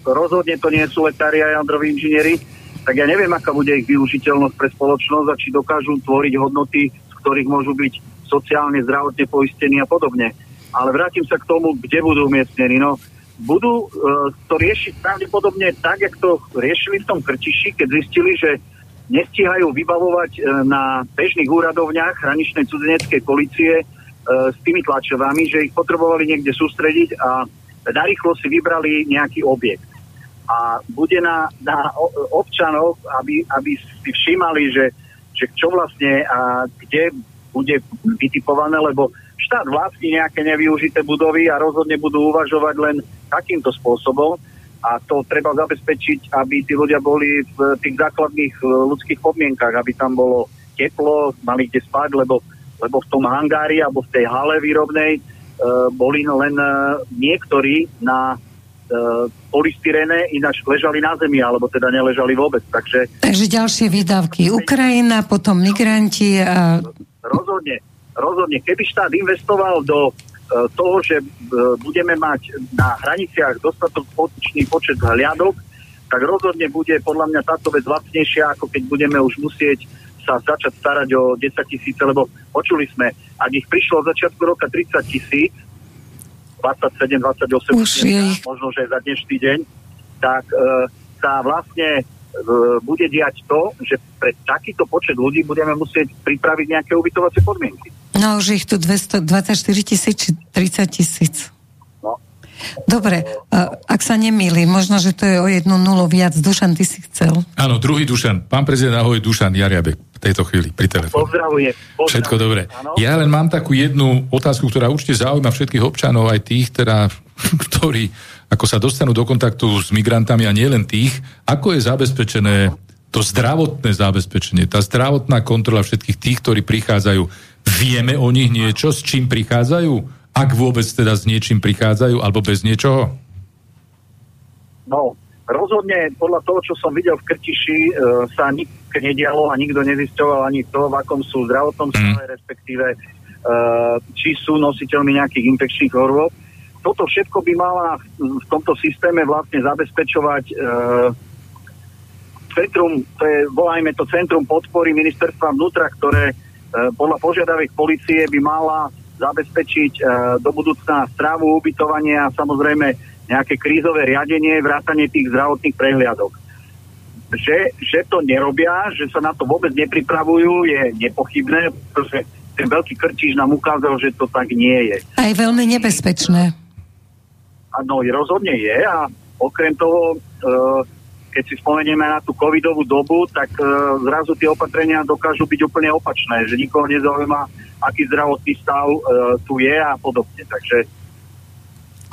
rozhodne to nie sú lekári a jadroví inžinieri, tak ja neviem, aká bude ich využiteľnosť pre spoločnosť a či dokážu tvoriť hodnoty, z ktorých môžu byť sociálne, zdravotne poistení a podobne. Ale vrátim sa k tomu, kde budú umiestnení. No, budú to riešiť pravdepodobne tak, jak to riešili v tom Krtíši, keď zistili, že nestíhajú vybavovať na bežných úradovniach hraničnej cudzineckej polície s tými tlačovami, že ich potrebovali niekde sústrediť a narýchlo si vybrali nejaký objekt. A bude na občanov, aby si všimali, že čo vlastne a kde bude vytipované, lebo štát vlastní nejaké nevyužité budovy a rozhodne budú uvažovať len takýmto spôsobom a to treba zabezpečiť, aby tí ľudia boli v tých základných ľudských podmienkach, aby tam bolo teplo, mali kde spať, lebo v tom hangári alebo v tej hale výrobnej boli len niektorí na polystyrene, ináč ležali na zemi alebo teda neležali vôbec. Takže ďalšie výdavky. Ukrajina, potom migranti a... Rozhodne. Keby štát investoval do toho, že budeme mať na hraniciach dostatočný počet hliadok, tak rozhodne bude podľa mňa táto vec lacnejšia, ako keď budeme už musieť sa začať starať o 10 000, lebo počuli sme, ak ich prišlo od začiatku roka 30 000, 27, 28, možno, že za dnešný deň, tak sa vlastne bude diať to, že pre takýto počet ľudí budeme musieť pripraviť nejaké ubytovacie podmienky. No, že ich tu 24 000 či 30 000. No. Dobre, ak sa nemýlim, možno, že to je o 1 0 viac. Dušan, ty si chcel. Áno, druhý Dušan. Pán prezident, ahoj, Dušan Jariabek v tejto chvíli pri telefóne. Pozdravujem. Všetko dobre. Áno. Ja len mám takú jednu otázku, ktorá určite zaujíma všetkých občanov, aj tých, teda, ktorí ako sa dostanú do kontaktu s migrantami a nielen tých, ako je zabezpečené to zdravotné zabezpečenie, tá zdravotná kontrola všetkých tých, ktorí prichádzajú. Vieme o nich niečo, s čím prichádzajú? Ak vôbec teda s niečím prichádzajú, alebo bez niečoho? No, rozhodne podľa toho, čo som videl v Krtíši, sa nič nedialo a nikto nezisťoval ani to, v akom sú zdravotnom stave, respektíve či sú nositeľmi nejakých infekčných chorôb. Toto všetko by mala v tomto systéme vlastne zabezpečovať centrum, to je, volajme to centrum podpory ministerstva vnútra, ktoré podľa požiadaviek polície by mala zabezpečiť do budúcna stravu, ubytovanie a samozrejme nejaké krízové riadenie, vrátanie tých zdravotných prehliadok. Že to nerobia, že sa na to vôbec nepripravujú, je nepochybné, pretože ten veľký Krtíš nám ukázal, že to tak nie je. A je veľmi nebezpečné. Áno, rozhodne je a okrem toho, keď si spomenieme na tú covidovú dobu, tak zrazu tie opatrenia dokážu byť úplne opačné, že nikoho nezaujíma, aký zdravotný stav tu je a podobne. Takže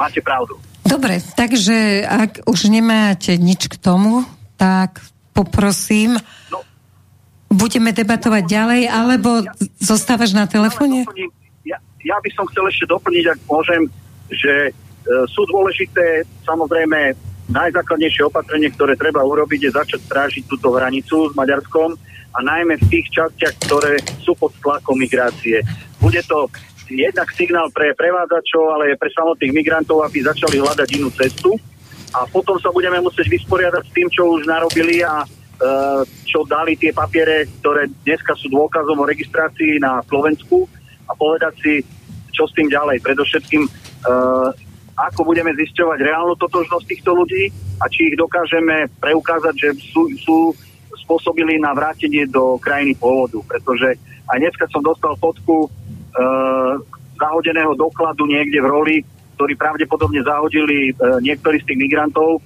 máte pravdu. Dobre, takže ak už nemáte nič k tomu, tak poprosím, budeme debatovať ďalej, alebo zostávaš na telefóne? Ja by som chcel ešte doplniť, ak môžem, že sú dôležité, samozrejme, najzákladnejšie opatrenie, ktoré treba urobiť, je začať strážiť túto hranicu s Maďarskom, a najmä v tých častiach, ktoré sú pod tlakom migrácie. Bude to jednak signál pre prevádzačov, ale pre samotných migrantov, aby začali hľadať inú cestu a potom sa budeme musieť vysporiadať s tým, čo už narobili a čo dali tie papiere, ktoré dneska sú dôkazom o registrácii na Slovensku a povedať si, čo s tým ďalej. Predovšetkým, ako budeme zisťovať reálnu totožnosť týchto ľudí a či ich dokážeme preukázať, že sú spôsobili na vrátenie do krajiny pôvodu, pretože aj dneska som dostal fotku zahodeného dokladu niekde v roli, ktorý pravdepodobne zahodili niektorí z tých migrantov,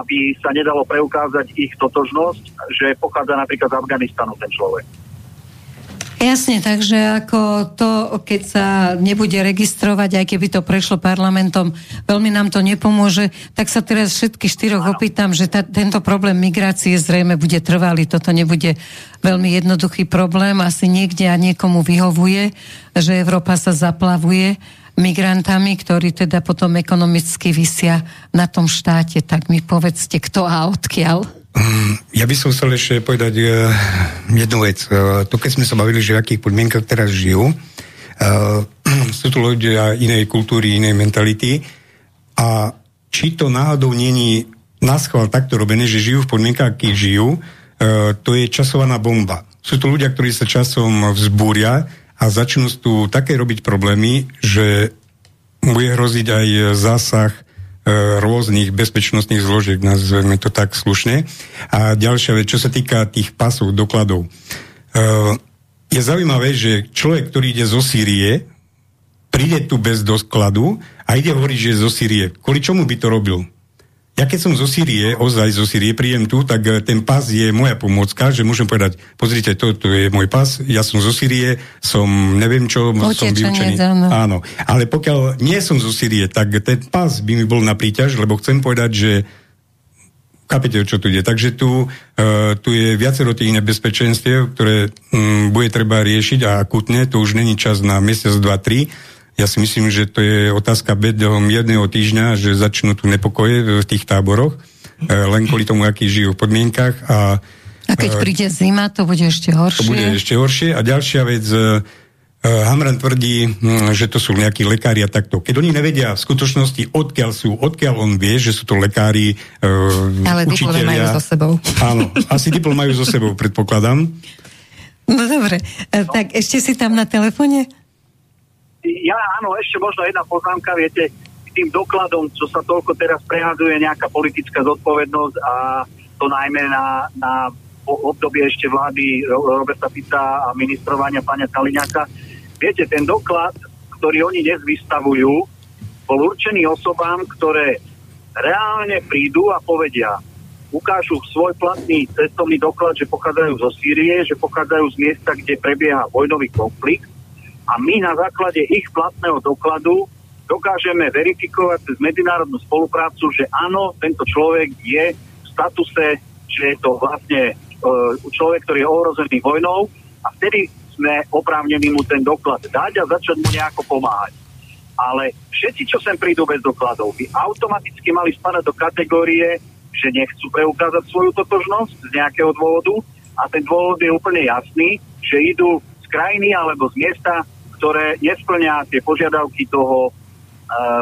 aby sa nedalo preukázať ich totožnosť, že pochádza napríklad z Afganistanu ten človek. Jasne, takže ako to, keď sa nebude registrovať, aj keby to prešlo parlamentom, veľmi nám to nepomôže, tak sa teraz všetkých štyroch opýtam, že tento problém migrácie zrejme bude trvalý, toto nebude veľmi jednoduchý problém, asi niekde a niekomu vyhovuje, že Európa sa zaplavuje migrantami, ktorí teda potom ekonomicky visia na tom štáte, tak mi povedzte, kto a odkiaľ? Ja by som chcel ešte povedať jednu vec. To, keď sme sa bavili, že v akých podmienkach teraz žijú, sú tu ľudia inej kultúry, inej mentality a či to náhodou není naschvál takto robené, že žijú v podmienkach, akých žijú, to je časovaná bomba. Sú tu ľudia, ktorí sa časom vzbúria a začnú tu také robiť problémy, že bude hroziť aj zásah rôznych bezpečnostných zložiek, nazveme to tak slušne. A ďalšia vec, čo sa týka tých pasov, dokladov. Je zaujímavé, že človek, ktorý ide zo Sýrie, príde tu bez dokladu a ide hovoriť, že je zo Sýrie. Kvôli čomu by to robil? Ja keď som zo Sýrie, ozaj zo Sýrie, príjem tu, tak ten pás je moja pomôcka, že môžem povedať, pozrite, toto je môj pás, ja som zo Sýrie, som neviem čo, som vyučený. Áno, ale pokiaľ nie som zo Sýrie, tak ten pás by mi bol na príťaž, lebo chcem povedať, že chápete, čo tu ide. Takže tu je viacero tých nebezpečenstiev, ktoré bude treba riešiť a akutne, to už není čas na mesiac, dva, tri. Ja si myslím, že to je otázka bedom jedného týždňa, že začnú tu nepokoje v tých táboroch, len kvôli tomu, akí žijú v podmienkach. A keď príde zima, to bude ešte horšie. To bude ešte horšie. A ďalšia vec, Hamran tvrdí, že to sú nejakí lekári a takto. Keď oni nevedia v skutočnosti, odkiaľ on vie, že sú to lekári, ale učiteľia. Ale diplom majú so sebou. Áno, asi diplom majú so sebou, predpokladám. No dobre, tak ešte si tam na telefóne? Ja áno, ešte možno jedna poznámka, viete, k tým dokladom, čo sa toľko teraz prehadzuje, nejaká politická zodpovednosť a to najmä na obdobie ešte vlády Roberta Fica a ministrovania pána Kaliňáka. Viete, ten doklad, ktorý oni dnes vystavujú, bol určený osobám, ktoré reálne prídu a povedia, ukážu svoj platný cestovný doklad, že pochádzajú zo Sýrie, že pochádzajú z miesta, kde prebieha vojnový konflikt, a my na základe ich platného dokladu dokážeme verifikovať cez medzinárodnú spoluprácu, že áno, tento človek je v statuse, že je to vlastne človek, ktorý je ohrozený vojnou, a vtedy sme oprávnení mu ten doklad dať a začať mu nejako pomáhať. Ale všetci, čo sem prídu bez dokladov, by automaticky mali spadať do kategórie, že nechcú preukázať svoju totožnosť z nejakého dôvodu, a ten dôvod je úplne jasný, že idú z krajiny alebo z miesta, ktoré nesplňa tie požiadavky toho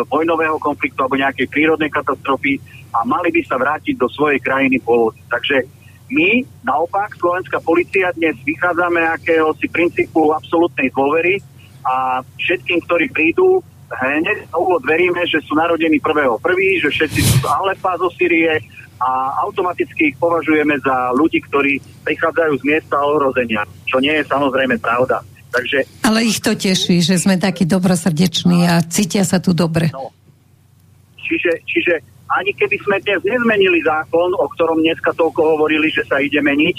vojnového konfliktu alebo nejakej prírodnej katastrofy, a mali by sa vrátiť do svojej krajiny pôvodu. Takže my, naopak, slovenská polícia dnes vychádzame akéhosi princípu absolútnej dôvery a všetkým, ktorí prídu, hneď na úvod veríme, že sú narodení 1.1., že všetci sú z Alepa, zo Sýrie, a automaticky ich považujeme za ľudí, ktorí prichádzajú z miesta ohrozenia, čo nie je samozrejme pravda. Takže... Ale ich to teší, že sme takí dobrosrdeční a cítia sa tu dobre. No. Čiže ani keby sme dnes nezmenili zákon, o ktorom dneska toľko hovorili, že sa ide meniť,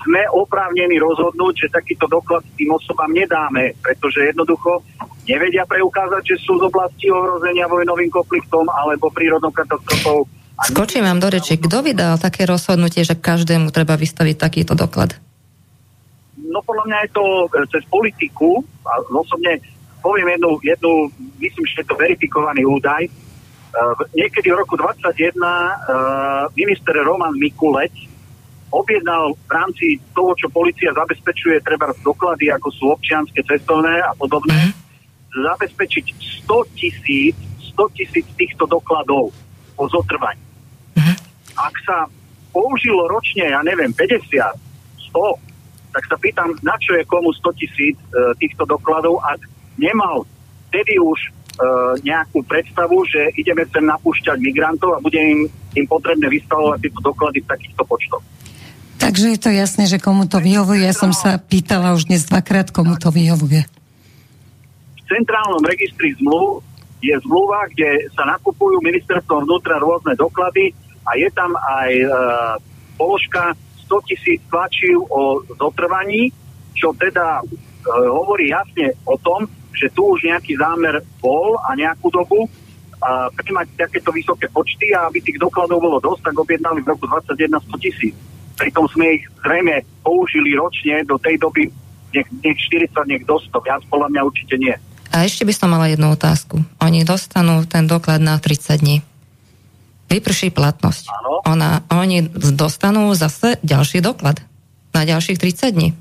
sme oprávnení rozhodnúť, že takýto doklad tým osobám nedáme, pretože jednoducho nevedia preukázať, že sú z oblasti ohrozenia vojnovým konfliktom alebo prírodnou katastrofou. Skočím vám do reči. Kto vydal také rozhodnutie, že každému treba vystaviť takýto doklad? No podľa mňa je to cez politiku, a osobne poviem jednu, myslím, že je to verifikovaný údaj. Niekedy v roku 2021 minister Roman Mikulec objednal v rámci toho, čo polícia zabezpečuje, treba doklady, ako sú občianske, cestovné a podobné, zabezpečiť 100 tisíc týchto dokladov o zotrvaní. Ak sa použilo ročne, ja neviem, 50, 100, tak sa pýtam, na čo je komu 100 000 týchto dokladov, ak nemal tedy už nejakú predstavu, že ideme sem napúšťať migrantov a bude im potrebné vystavovať tieto doklady v takýchto počtoch. Takže je to jasné, že komu to vyhovuje. Ja som sa pýtala už dnes dvakrát, komu to vyhovuje. V centrálnom registri zmluv je zmluva, kde sa nakupujú ministerstvom vnútra rôzne doklady, a je tam aj položka 100 000 tlačív o zotrvaní, čo teda hovorí jasne o tom, že tu už nejaký zámer bol a nejakú dobu prijímať takéto vysoké počty, a aby tých dokladov bolo dosť, tak objednali v roku 2021 100 000. Pritom sme ich zrejme použili ročne do tej doby nech 40, nech do 100. Viac podľa mňa určite nie. A ešte by som mala jednu otázku. Oni dostanú ten doklad na 30 dní. Vyprší platnosť. Oni dostanú zase ďalší doklad na ďalších 30 dní.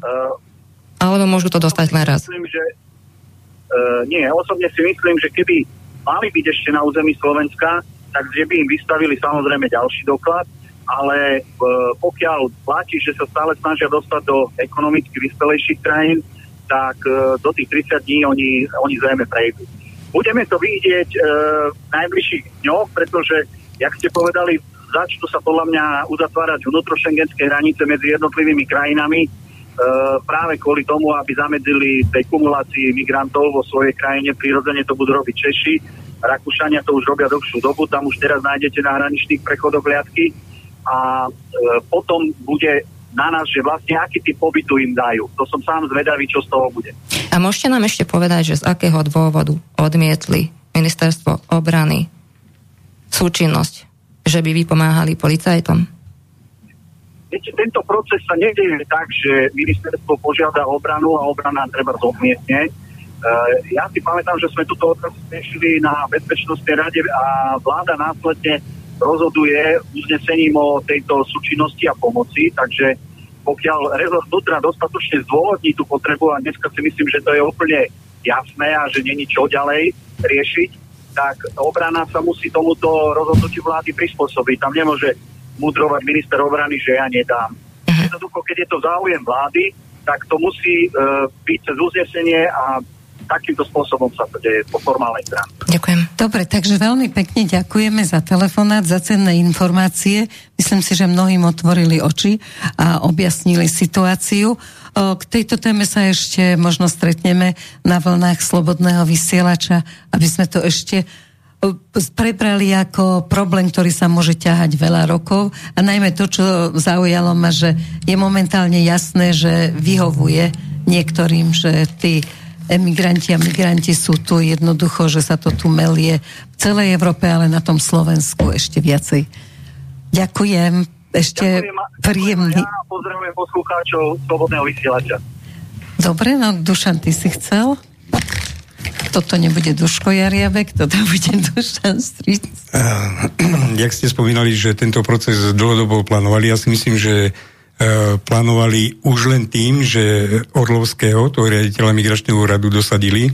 Alebo môžu to dostať len raz? Myslím, že, nie, osobne si myslím, že keby mali byť ešte na území Slovenska, tak by im vystavili samozrejme ďalší doklad, ale pokiaľ platí, že sa stále snažia dostať do ekonomicky vyspelejších krajín, tak do tých 30 dní oni zrejme prejdú. Budeme to vidieť v najbližších dňoch, pretože jak ste povedali, začnú sa podľa mňa uzatvárať vnútrošengenské hranice medzi jednotlivými krajinami práve kvôli tomu, aby zamedzili tej kumulácii migrantov vo svojej krajine. Prirodzene to budú robiť Češi, Rakúšania to už robia dlhšiu dobu, tam už teraz nájdete na hraničných prechodoch hliadky a potom bude na nás, že vlastne aký typ pobytu im dajú. To som sám zvedavý, čo z toho bude. A môžete nám ešte povedať, že z akého dôvodu odmietli Ministerstvo obrany súčinnosť, že by vypomáhali policajtom? Viete, tento proces sa nedieje tak, že ministerstvo požiada obranu a obrana treba odmietne. Ja si pamätám, že sme túto otázku riešili na Bezpečnostnej rade a vláda následne rozhoduje uznesením o tejto súčinnosti a pomoci, takže pokiaľ rezort vnútra dostatočne zdôvodní tú potrebu, a dneska si myslím, že to je úplne jasné a že není čo ďalej riešiť, tak obrana sa musí tomuto rozhodnutiu vlády prispôsobiť. Tam nemôže mudrovať minister obrany, že ja nedám. Jednoducho, keď je to záujem vlády, tak to musí byť cez uznesenie a takýmto spôsobom sa to deje po formálnej strane. Ďakujem. Dobre, takže veľmi pekne ďakujeme za telefonát, za cenné informácie. Myslím si, že mnohým otvorili oči a objasnili situáciu. K tejto téme sa ešte možno stretneme na vlnách Slobodného vysielača, aby sme to ešte prebrali ako problém, ktorý sa môže ťahať veľa rokov. A najmä to, čo zaujalo ma, že je momentálne jasné, že vyhovuje niektorým, že tí emigranti a migranti sú tu jednoducho, že sa to tu melie v celej Európe, ale na tom Slovensku ešte viacej. Ďakujem. Ešte príjemný. Ja pozdravujem poslucháčov Slobodného vysielača. Dobre, no Dušan, ty si chcel? Toto nebude Duško Jariabek, toto bude Dušan Stric. Jak ste spomínali, že tento proces dlhodobo plánovali, ja si myslím, že plánovali už len tým, že Orlovského, toho riaditeľa migračného úradu, dosadili.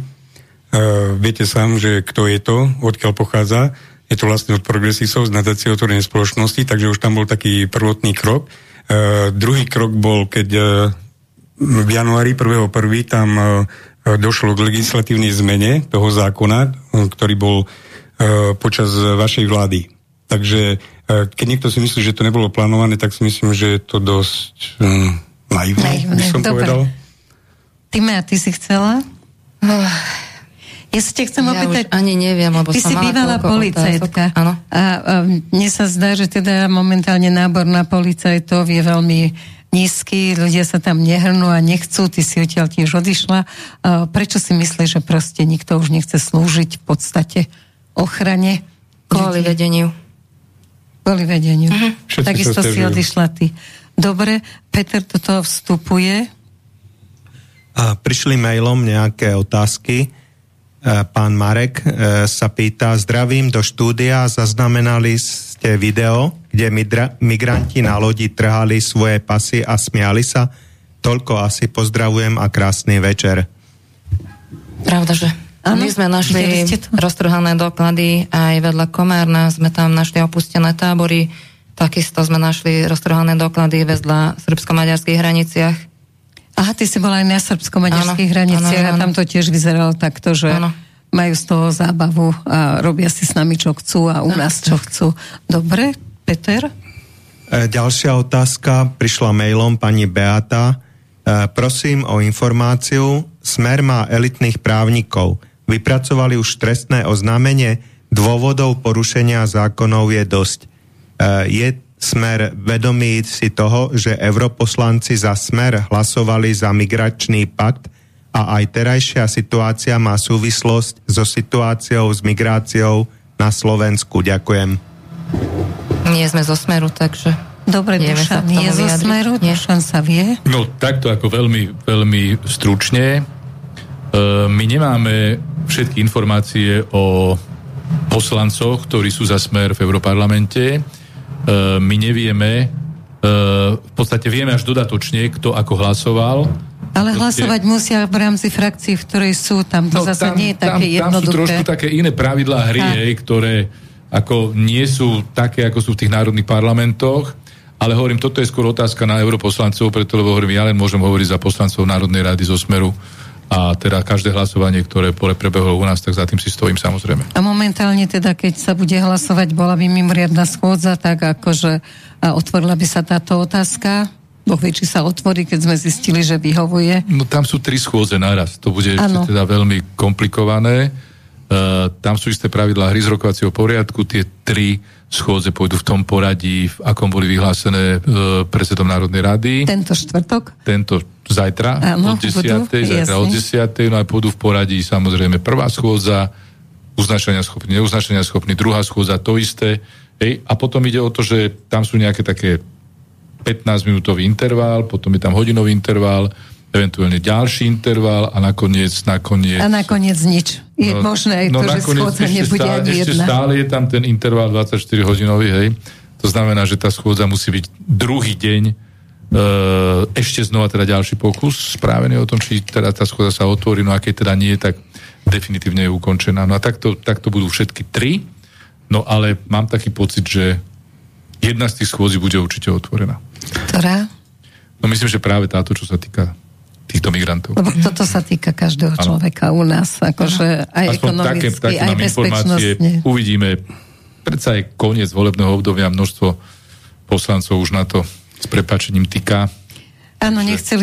Viete sám, že kto je to, odkiaľ pochádza. Je to vlastne od progresistov z nadácie otvorenej spoločnosti, takže už tam bol taký prvotný krok. Druhý krok bol, keď v januári 1.1. tam došlo k legislatívnej zmene toho zákona, ktorý bol počas vašej vlády. Takže keď niekto si myslí, že to nebolo plánované, tak si myslím, že je to dosť naivné, by som povedal. Tímea, ty si chcela? Ja sa te chcem opýtať. Ani neviem, lebo ty si bývala policajtka. A mne sa zdá, že teda momentálne nábor na policajtov je veľmi nízky, ľudia sa tam nehrnú a nechcú, ty si odtiaľ tiež odišla. Prečo si myslíš, že proste nikto už nechce slúžiť v podstate ochrane? Kvôli vedeniu. Kvôli vedeniu. Uh-huh. Takisto si odišla ty. Dobre, Peter do toho vstupuje. Prišli mailom nejaké otázky. Pán Marek sa pýta: zdravím do štúdia, zaznamenali ste video, kde migranti na lodi trhali svoje pasy a smiali sa. Toľko asi, pozdravujem a krásny večer. Pravda, že? Ano, my sme našli roztrhané doklady aj vedľa Komárna, sme tam našli opustené tábory, takisto sme našli roztrhané doklady vedľa srbsko-maďarských hraniciach. Aha, ty si bola aj na srbsko-maďarských hraniciach a tam to tiež vyzeralo takto, že majú z toho zábavu a robia si s nami, čo chcú a u nás, čo chcú. Dobre, Peter? Ďalšia otázka prišla mailom pani Beata. Prosím o informáciu. Smer má elitných právnikov. Vypracovali už trestné oznámenie. Dôvodov porušenia zákonov je dosť. Je Smer vedomí si toho, že europoslanci za Smer hlasovali za migračný pakt a aj terajšia situácia má súvislosť so situáciou s migráciou na Slovensku. Ďakujem. Nie sme zo Smeru, takže... Dobre, Dušan je zo Smeru, Dušan sa vie. No takto ako veľmi, veľmi stručne. My nemáme všetky informácie o poslancoch, ktorí sú za Smer v Europarlamente. My nevieme, v podstate vieme až dodatočne, kto ako hlasoval. Ale hlasovať musia v rámci frakcií, v ktorej sú, tam to zase nie je také jednoduché. Tam sú trošku také iné pravidlá hry, ktoré ako nie sú také, ako sú v tých národných parlamentoch, ale hovorím, toto je skôr otázka na europoslancov, preto lebo hovorím, ja len môžem hovoriť za poslancov Národnej rady zo Smeru. A teda každé hlasovanie, ktoré prebehlo u nás, tak za tým si stojím, samozrejme. A momentálne teda, keď sa bude hlasovať, bola by mimoriadna schôdza, tak akože otvorila by sa táto otázka? Boh vie, či sa otvorí, keď sme zistili, že vyhovuje. No tam sú 3 schôdze naraz. To bude teda veľmi komplikované. Tam sú isté pravidlá hry z rokovacieho poriadku, tie tri schôdze pôjdu v tom poradí, v akom boli vyhlásené predsedom Národnej rady. Tento štvrtok? Tento zajtra, áno, od 10. Zajtra od 10. No a pôjdu v poradí samozrejme prvá schôdza, uznašania schopný, neuznašania schopný, druhá schôdza, to isté. Hej, a potom ide o to, že tam sú nejaké také 15-minútový interval, potom je tam hodinový interval, eventuálne ďalší interval a nakoniec... A nakoniec nič. Je možné, že schôdza nebude ani jedna. Ešte stále je tam ten interval 24-hodinový, hej. To znamená, že tá schôdza musí byť druhý deň ešte znova teda ďalší pokus správený o tom, či teda tá schôdza sa otvorí, no a keď teda nie, tak definitívne je ukončená. No a takto budú všetky tri, no ale mám taký pocit, že jedna z tých schôdzí bude určite otvorená. Ktorá? No myslím, že práve táto, čo sa týka týchto migrantov. Lebo toto sa týka každého človeka u nás, akože aj ekonomicky, také aj bezpečnostne. Uvidíme, predsa je koniec volebného obdobia, množstvo poslancov už na to s prepáčením tyká. Áno, takže...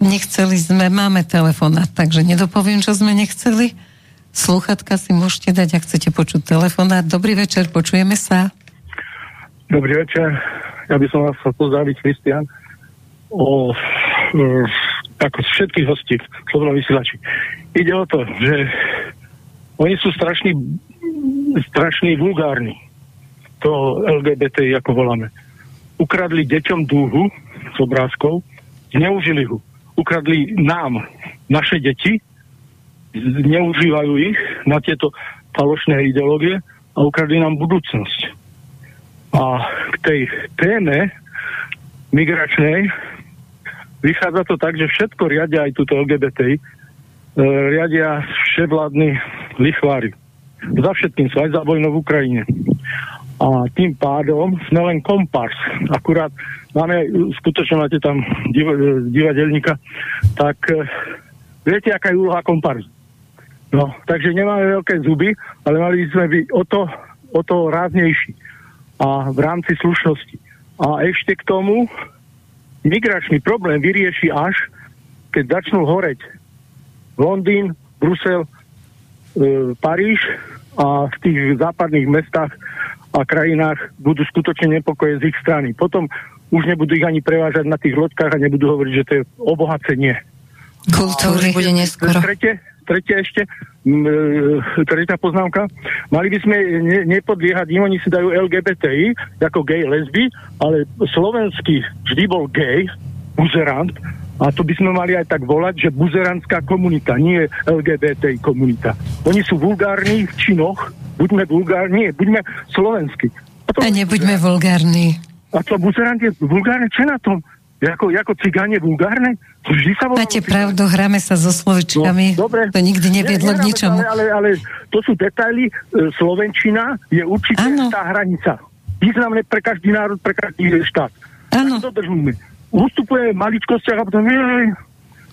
nechceli sme, máme telefonát, takže nedopoviem, čo sme nechceli. Sluchatka si môžete dať, ak chcete počuť telefonát. Dobrý večer, počujeme sa. Dobrý večer, ja by som vás chcel pozdraviť, Kristián, ako všetkých hostí Slobodnom vysielači. Ide o to, že oni sú strašní vulgárni, to LGBTI, ako voláme. Ukradli deťom dúhu s obrázkov, zneužili ho. Ukradli nám, naše deti, zneužívajú ich na tieto falošné ideológie a ukradli nám budúcnosť. A k tej téme migračnej vychádza to tak, že všetko riadia aj túto LGBTI, riadia vševládni lichvári. Za všetkým sú, aj za vojnu v Ukrajine. A tým pádom sme len kompárs. Akurát máme, skutočne máte tam divadelníka, tak viete, aká je úloha kompárs. No, takže nemáme veľké zuby, ale mali by sme byť o to ráznejší. A v rámci slušnosti. A ešte k tomu migračný problém vyrieši až, keď začnú horeť Londýn, Brusel, Paríž a v tých západných mestách a krajinách budú skutočne nepokoje z ich strany. Potom už nebudú ich ani prevážať na tých loďkách a nebudú hovoriť, že to je obohacenie. Kultúry bude neskoro. Tretia poznámka. Mali by sme nepodliehať im, oni si dajú LGBTI ako gay, lesby, ale slovenský vždy bol gay, buzerant, a to by sme mali aj tak volať, že buzerantská komunita, nie LGBTI komunita. Oni sú vulgárni v činoch, buďme vulgárni, nie, buďme slovenskí. A nebuďme vulgárni. A to buzerant je vulgárne, čo na tom? Jako cigáne vulgárne? Máte pravdu, hráme sa so slovičkami. No, dobre. To nikdy neviedlo k ničomu. Ale to sú detaily. Slovenčina je určite tá hranica. Významné pre každý národ, pre každý štát. Áno. Dodržujeme. Ustupujeme v maličkostiach a potom...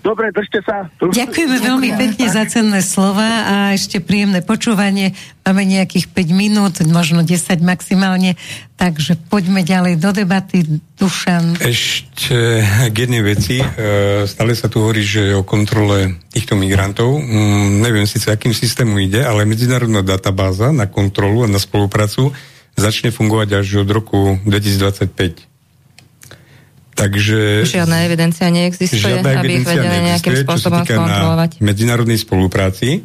Dobre, držte sa. Ďakujeme veľmi pekne za cenné slova a ešte príjemné počúvanie. Máme nejakých 5 minút, možno 10 maximálne, takže poďme ďalej do debaty. Dušan. Ešte k jednej veci. Stále sa tu hovorí, že o kontrole týchto migrantov. Neviem síce, akým systému ide, ale medzinárodná databáza na kontrolu a na spoluprácu začne fungovať až od roku 2025. Takže žiadna evidencia neexistuje, aby ich vedeli nejakým spôsobom skontrolovať. Medzinárodnej spolupráci.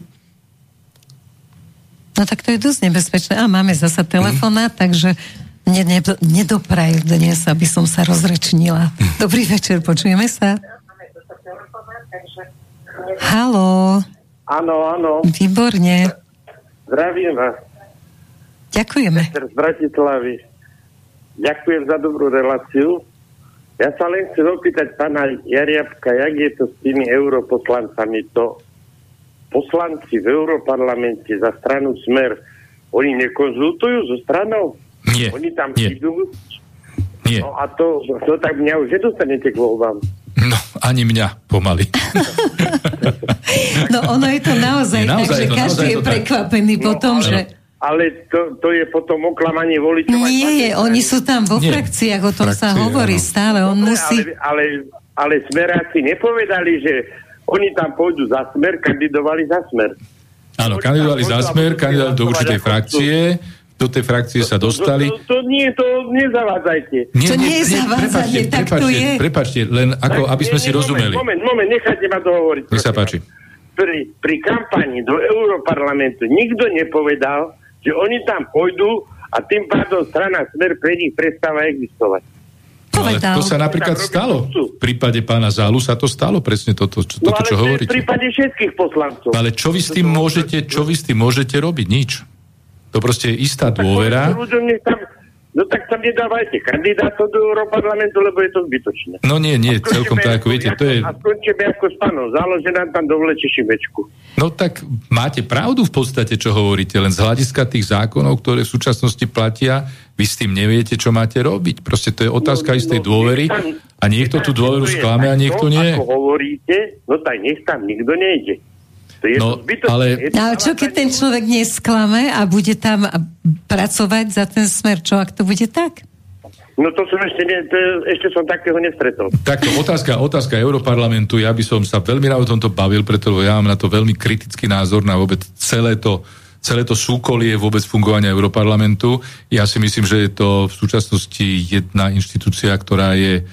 No tak to je dosť nebezpečné. A máme zasa telefona, takže nedoprajú dnes, aby som sa rozrečnila. Dobrý večer, počujeme sa. Haló. Áno. Výborne. Zdravím vás. Ďakujeme. Peter z Bratislavy. Ďakujem za dobrú reláciu. Ja sa len chcem opýtať pána Jariabka, jak je to s tými europoslancami. To poslanci v Europarlamente za stranu Smer, oni nekonzultujú so stranou? Nie. Oni tam idú? Nie. No a to tak mňa už nedostanete k voľbám. No, ani mňa pomaly. No ono je to naozaj, takže každý je prekvapený potom, že... Ale to je potom oklamanie voličov. Nie, oni sú tam vo frakciách, o tom sa hovorí stále. On musí... Ale smeráci nepovedali, že oni tam pôjdu za Smer, kandidovali za Smer. Áno, kandidovali za Smer, kandidovali do určitej frakcie, do tej frakcie sa dostali. To nezavádzajte. Nie, prepáčte, len ako, aby sme si rozumeli. Moment, nechajte ma dohovoriť. Nech sa páči. Pri kampani do Europarlamentu nikto nepovedal, že oni tam pôjdu a tým pádom strana Smer pre nich prestáva existovať. Ale to sa napríklad stalo. V prípade pána Zálu sa to stalo, presne toto, čo hovoríte. V prípade všetkých poslancov. Ale čo vy s tým môžete robiť? Nič. To proste je istá dôvera. Tak tam nedávajte kandidátov do Europarlamentu, lebo je to zbytočné. No nie, celkom to ako viete, to je... A skončíme ako s pánom Zálom, že nám tam dovleče šimečku. No tak máte pravdu v podstate, čo hovoríte, len z hľadiska tých zákonov, ktoré v súčasnosti platia, vy s tým neviete, čo máte robiť. Proste to je otázka istej dôvery a niekto tú dôveru sklame a niekto nie. Ako hovoríte, no tak nech tam nikto nejde. No, ale čo keď ten človek nesklame a bude tam pracovať za ten Smer, čo ak to bude tak? No to som ešte som takého nestretol. Tak otázka Europarlamentu, ja by som sa veľmi rád o tomto bavil, pretože ja mám na to veľmi kritický názor na vôbec celé to súkolie vôbec fungovania Europarlamentu. Ja si myslím, že je to v súčasnosti jedna inštitúcia, ktorá je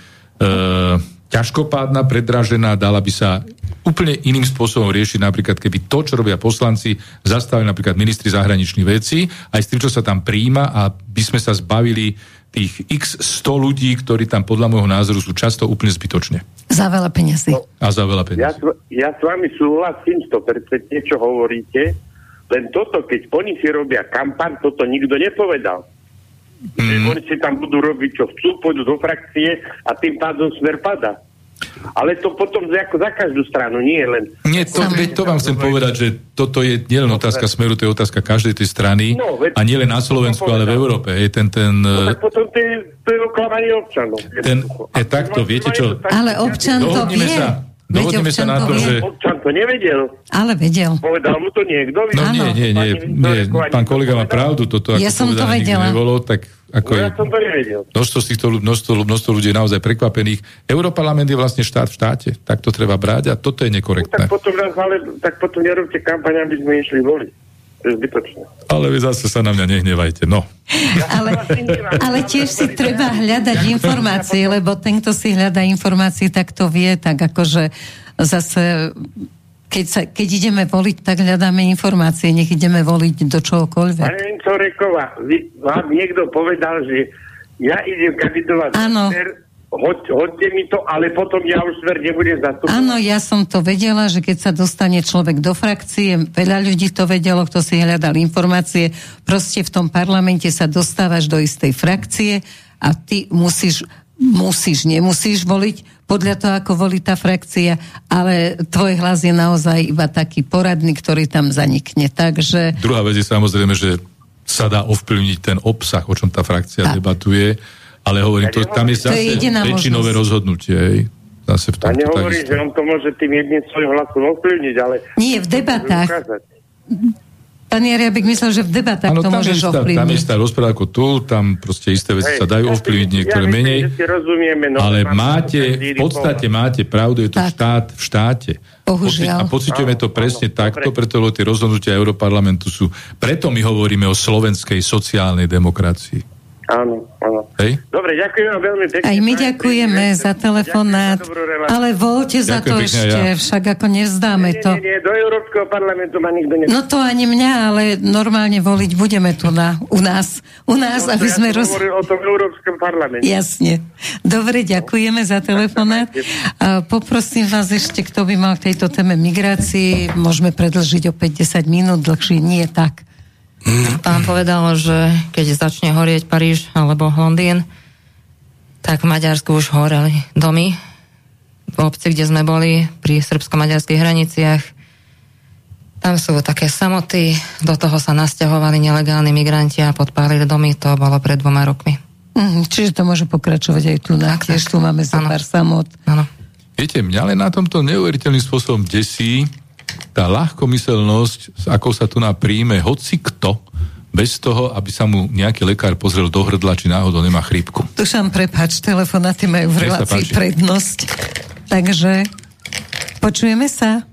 ťažkopádna, predražená, dala by sa úplne iným spôsobom riešiť, napríklad keby to, čo robia poslanci, zastavili napríklad ministri zahraničných vecí, aj s tým, čo sa tam prijíma, a by sme sa zbavili tých x 100 ľudí, ktorí tam podľa môjho názoru sú často úplne zbytočne. Za veľa peniazy. Ja s vami súhlasím 100%, čo hovoríte, len toto, keď oni si robia kampaň, toto nikto nepovedal. Oni si tam budú robiť, čo chcú, pôjdu do frakcie a tým pádom Smer padá. Ale to potom ako za každú stranu, nie len... Nie, to vám chcem povedať, že toto je nielen otázka Smeru, to je otázka každej tej strany, no, a nielen na Slovensku, ale v Európe. Tak potom to je oklamanie občanov. Takto, viete čo? Ale občan to vie. Dohodneme sa na to, že... Občan to nevedel. Ale vedel. Povedal mu to niekto? No nie. Pán kolega má pravdu, toto ako ja som to vedela. Nebolo, tak ako ja som to nevedel. Množstvo ľudí je naozaj prekvapených. Europarlament je vlastne štát v štáte. Tak to treba brať a toto je nekorektné. Tak potom nerobte kampaň, aby sme išli voliť. Zbytočne. Ale vy zase sa na mňa nehnevajte, no. Ale tiež si treba hľadať informácie, lebo ten, kto si hľadá informácie, tak to vie, tak akože zase, keď ideme voliť, tak hľadáme informácie, nech ideme voliť do čohokoľvek. Pani Bincov-Reková, vám niekto povedal, že ja idem kandidovať. Áno. Hoďte mi to, ale potom ja už Smer nebudem zastúpiť. Áno, ja som to vedela, že keď sa dostane človek do frakcie, veľa ľudí to vedelo, kto si hľadal informácie, proste v tom parlamente sa dostávaš do istej frakcie a ty nemusíš voliť podľa toho, ako volí tá frakcia, ale tvoj hlas je naozaj iba taký poradný, ktorý tam zanikne. Takže... Druhá vec je samozrejme, že sa dá ovplyvniť ten obsah, o čom tá frakcia debatuje. Ale hovorím, tam je zase väčšinové rozhodnutie. Hej. Zase v tom, nehovorí, že on to môže tým jedným svojím hlasom ovplyvniť, ale... Nie, v debatách. Pán Jariabek myslel, že v debatách to môžeš ovplyvniť. Tam je tá rozpráva ako tam proste isté veci sa dajú ovplyvniť, niektoré menej. Ale máte pravdu, je to štát v štáte. Bohužiaľ. A pociťujeme to presne takto, pretože tie rozhodnutia Europarlamentu sú... Preto my hovoríme o slovenskej sociálnej demokracii. Áno. Hej? Dobre, ďakujem veľmi pekne. Aj my ďakujeme za telefonát, ale voľte za to ešte, však ako nevzdáme to. Nie, do Európskeho parlamentu ma nikto nevzdá. No to ani mňa, ale normálne voliť budeme tu u nás, aby sme... Ja hovoril o tom Európskom parlamente. Jasne. Dobre, ďakujeme za telefonát. Poprosím vás ešte, kto by mal k tejto téme migrácii, môžeme predĺžiť o 5-10 minút, dlhšie nie tak. Pán povedal, že keď začne horieť Paríž alebo Londýn, tak v Maďarsku už horeli domy v obci, kde sme boli, pri srbsko-maďarských hraniciach. Tam sú také samoty, do toho sa nasťahovali nelegálni migranti a podpálili domy, to bolo pred 2 rokmi. Čiže to môže pokračovať aj tu, tiež tu máme za pár samot. Áno. Viete, mňa len na tomto neuveriteľným spôsobom desí tá ľahkomyselnosť, s akou sa tu napríjme hoci kto, bez toho, aby sa mu nejaký lekár pozrel do hrdla, či náhodou nemá chrípku. Dušan, prepáč, telefonáty majú v relácii prednosť. Takže počujeme sa.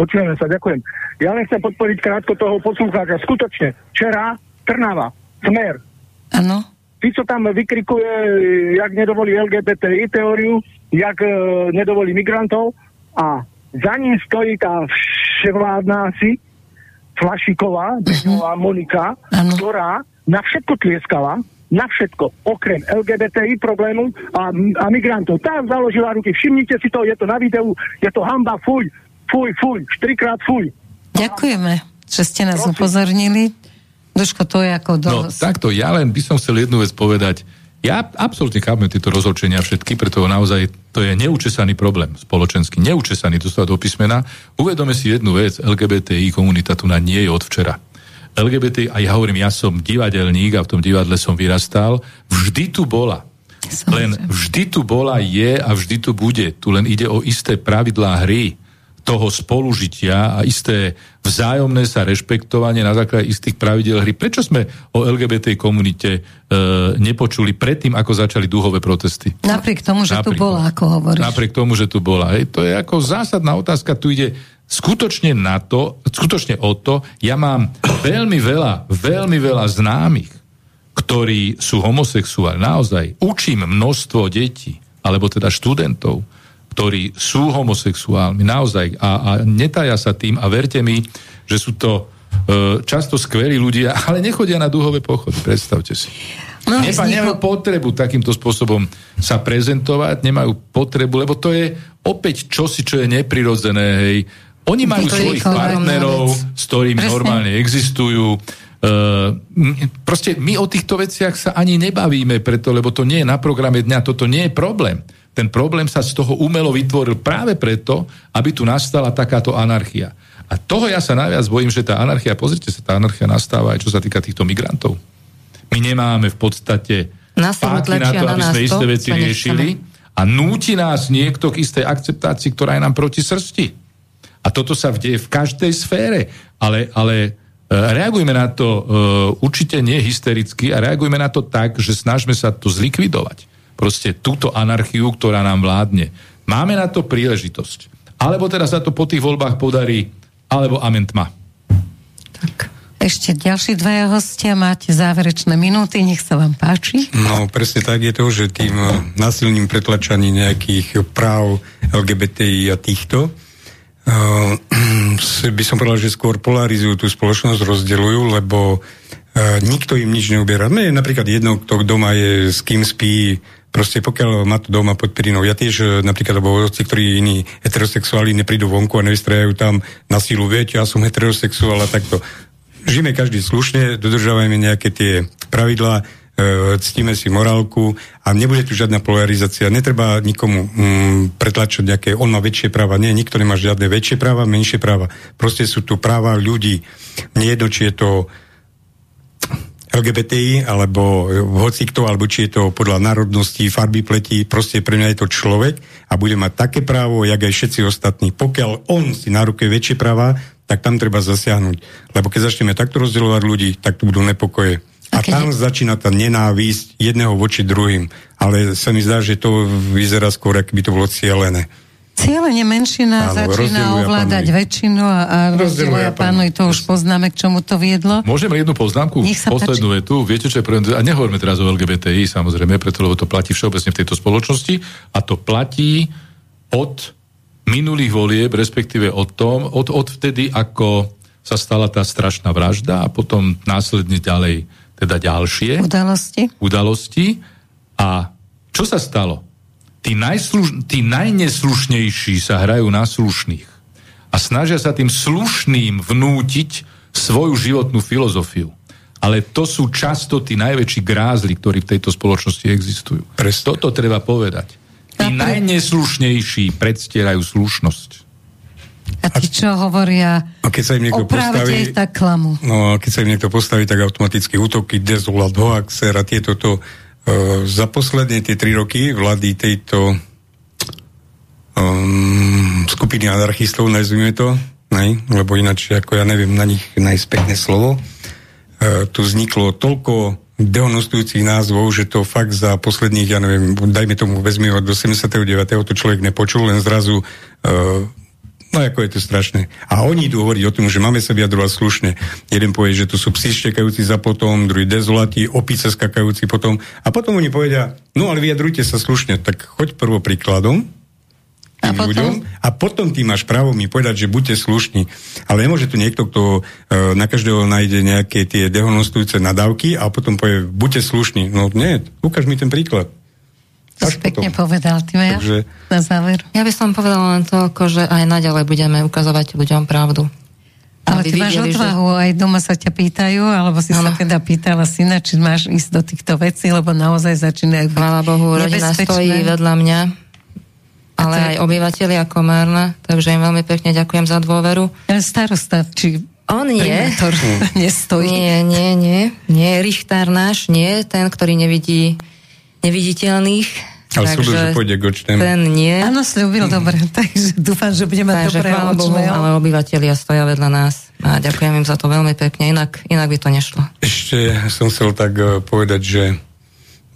Ďakujem. Ja len chcem podporiť krátko toho poslucháča. Skutočne, včera Trnava, Smer. Áno. Tí, čo tam vykrikuje, jak nedovolí LGBTI teóriu, jak nedovolí migrantov, a za ním stojí tá vševládna asi Flašiková, Bežná Monika, ano, ktorá na všetko tlieskala, na všetko, okrem LGBTI problému a migrantov. Tá založila ruky, všimnite si to, je to na videu, je to hanba, fuj, fuj, fuj, 4-krát fuj. Ďakujeme, že ste nás upozornili. Duško, to je ako dosť. No takto, ja len by som chcel jednu vec povedať. Ja absolútne chápem tieto rozhorčenia všetky, pretože naozaj to je neúčesaný problém spoločenský. Neúčesaný, dostať do písmena. Uvedome si jednu vec, LGBTI komunita tu na nie je od včera. LGBTI, a ja hovorím, ja som divadelník a v tom divadle som vyrastal, vždy tu bola. Len vždy tu bola, je a vždy tu bude. Tu len ide o isté pravidlá hry, toho spolužitia a isté vzájomné sa rešpektovanie na základe istých pravidiel hry. Prečo sme o LGBT komunite nepočuli predtým, ako začali dúhové protesty? Napriek tomu, že tu bola, ako hovoríš. Napriek tomu, že tu bola. Hej, to je ako zásadná otázka. Tu ide skutočne na to, skutočne o to. Ja mám veľmi veľa známych, ktorí sú homosexuáli. Naozaj. Učím množstvo detí, alebo teda študentov, ktorí sú homosexuálmi, naozaj, a netája sa tým, a verte mi, že sú to často skvelí ľudia, ale nechodia na dúhové pochody, predstavte si. No, nemajú potrebu takýmto spôsobom sa prezentovať, nemajú potrebu, lebo to je opäť čosi, čo je neprirodzené, hej. Oni majú svojich partnerov, s ktorými normálne existujú. Proste my o týchto veciach sa ani nebavíme preto, lebo to nie je na programe dňa, toto nie je problém. Ten problém sa z toho umelo vytvoril práve preto, aby tu nastala takáto anarchia. A toho ja sa najviac bojím, že tá anarchia, pozrite sa, tá anarchia nastáva aj čo sa týka týchto migrantov. My nemáme v podstate páky na to, aby sme isté veci riešili, a núti nás niekto k istej akceptácii, ktorá je nám proti srsti. A toto sa deje v každej sfére, ale reagujme na to určite nie hystericky, a reagujme na to tak, že snažme sa to zlikvidovať. Proste túto anarchiu, ktorá nám vládne. Máme na to príležitosť. Alebo teraz sa to po tých voľbách podarí, alebo amen tma. Tak. Ešte ďalší dvaja hostia, máte záverečné minúty, nech sa vám páči. No, presne tak je to, že tým násilným pretlačaním nejakých práv LGBTI a týchto by som povedal, že skôr polarizujú tú spoločnosť, rozdeľujú, lebo nikto im nič neuberá. Mne je napríklad jedno, kto doma je, s kým spí, proste pokiaľ má to doma pod perinou. Ja tiež napríklad, lebo oci, ktorí iní heterosexuáli neprídu vonku a nevystrajajú tam na sílu, viete, ja som heterosexuál a takto. Žijeme každý slušne, dodržávajme nejaké tie pravidlá, ctíme si morálku a nebude tu žiadna polarizácia. Netreba nikomu pretlačať nejaké, on má väčšie práva. Nie, nikto nemá žiadne väčšie práva, menšie práva. Proste sú tu práva ľudí. Nie jedno, či je to LGBTI, alebo hocikto, alebo či je to podľa národnosti, farby pleti, proste pre mňa je to človek a bude mať také právo, jak aj všetci ostatní. Pokiaľ on si narukuje väčšie práva, tak tam treba zasiahnuť. Lebo keď začneme takto rozdielovať ľudí, tak tu budú nepokoje. A okay, tam začína tá nenávisť jedného voči druhým. Ale sa mi zdá, že to vyzerá skôr, ak by to bolo cielené. Cielenie menšina začína ovládať väčšinu a rozdeľuje pánuj, to už poznáme, k čomu to viedlo. Môžem jednu poznámku, poslednú vetu. Viete, čo je prvý, a nehovoríme teraz o LGBTI, samozrejme, preto, lebo to platí všeobecne v tejto spoločnosti a to platí od minulých volieb, respektíve od vtedy, ako sa stala tá strašná vražda a potom následne ďalej, teda ďalšie udalosti. A čo sa stalo? Tí najneslušnejší sa hrajú na slušných a snažia sa tým slušným vnútiť svoju životnú filozofiu. Ale to sú často tí najväčší grázli, ktorí v tejto spoločnosti existujú. Presto to treba povedať. Tí najneslušnejší predstierajú slušnosť. A tí, čo hovoria o pravde, tak klamú. No a keď sa im niekto postaví, tak automaticky útoky, dezolát, hoaxer a tieto to. Za posledné tie 3 roky vlády tejto skupiny anarchistov, nazvime to, ne? Lebo ináč, ako ja neviem na nich nájsť pekné slovo, tu vzniklo toľko dehonostujúcich názvov, že to fakt za posledných, ja neviem, dajme tomu, vezmi od 89. to človek nepočul, len zrazu No ako je to strašné. A oni idú hovoriť o tom, že máme sa vyjadrovať slušne. Jeden povie, že to sú psi štekajúci za potom, druhý dezolatí, opice skakajúci potom. A potom oni povedia, no ale vyjadrujte sa slušne. Tak choď prvo príkladom tým ľuďom a potom ty máš právo mi povedať, že buďte slušní. Ale nemôže tu niekto, kto na každého nájde nejaké tie dehonostujúce nadávky a potom povie, buďte slušní. No nie, ukáž mi ten príklad. Až pekne potom povedal, Tímea. Takže na záver. Ja by som povedala len to, že aj naďalej budeme ukazovať ľuďom pravdu. Ale ty máš odvahu, že aj doma sa ťa pýtajú, alebo si sa teda pýtala syna, či máš ísť do týchto vecí, lebo naozaj začínajú byť nebezpečné. Chvála Bohu, rodina stojí vedľa mňa, ale aj obyvatelia Komárna, takže im veľmi pekne ďakujem za dôveru. Starosta, či on primátor nestojí? Nie, richtár náš, nie, ten, ktorý nevidí neviditeľných. Ale slúbil, že pôjde k očnému. Ten nie. Áno, slúbil, dobre. Takže dúfam, že budeme mať dobré očné. Ale obyvatelia stoja vedľa nás a ďakujem im za to veľmi pekne. Inak by to nešlo. Ešte som chcel tak povedať, že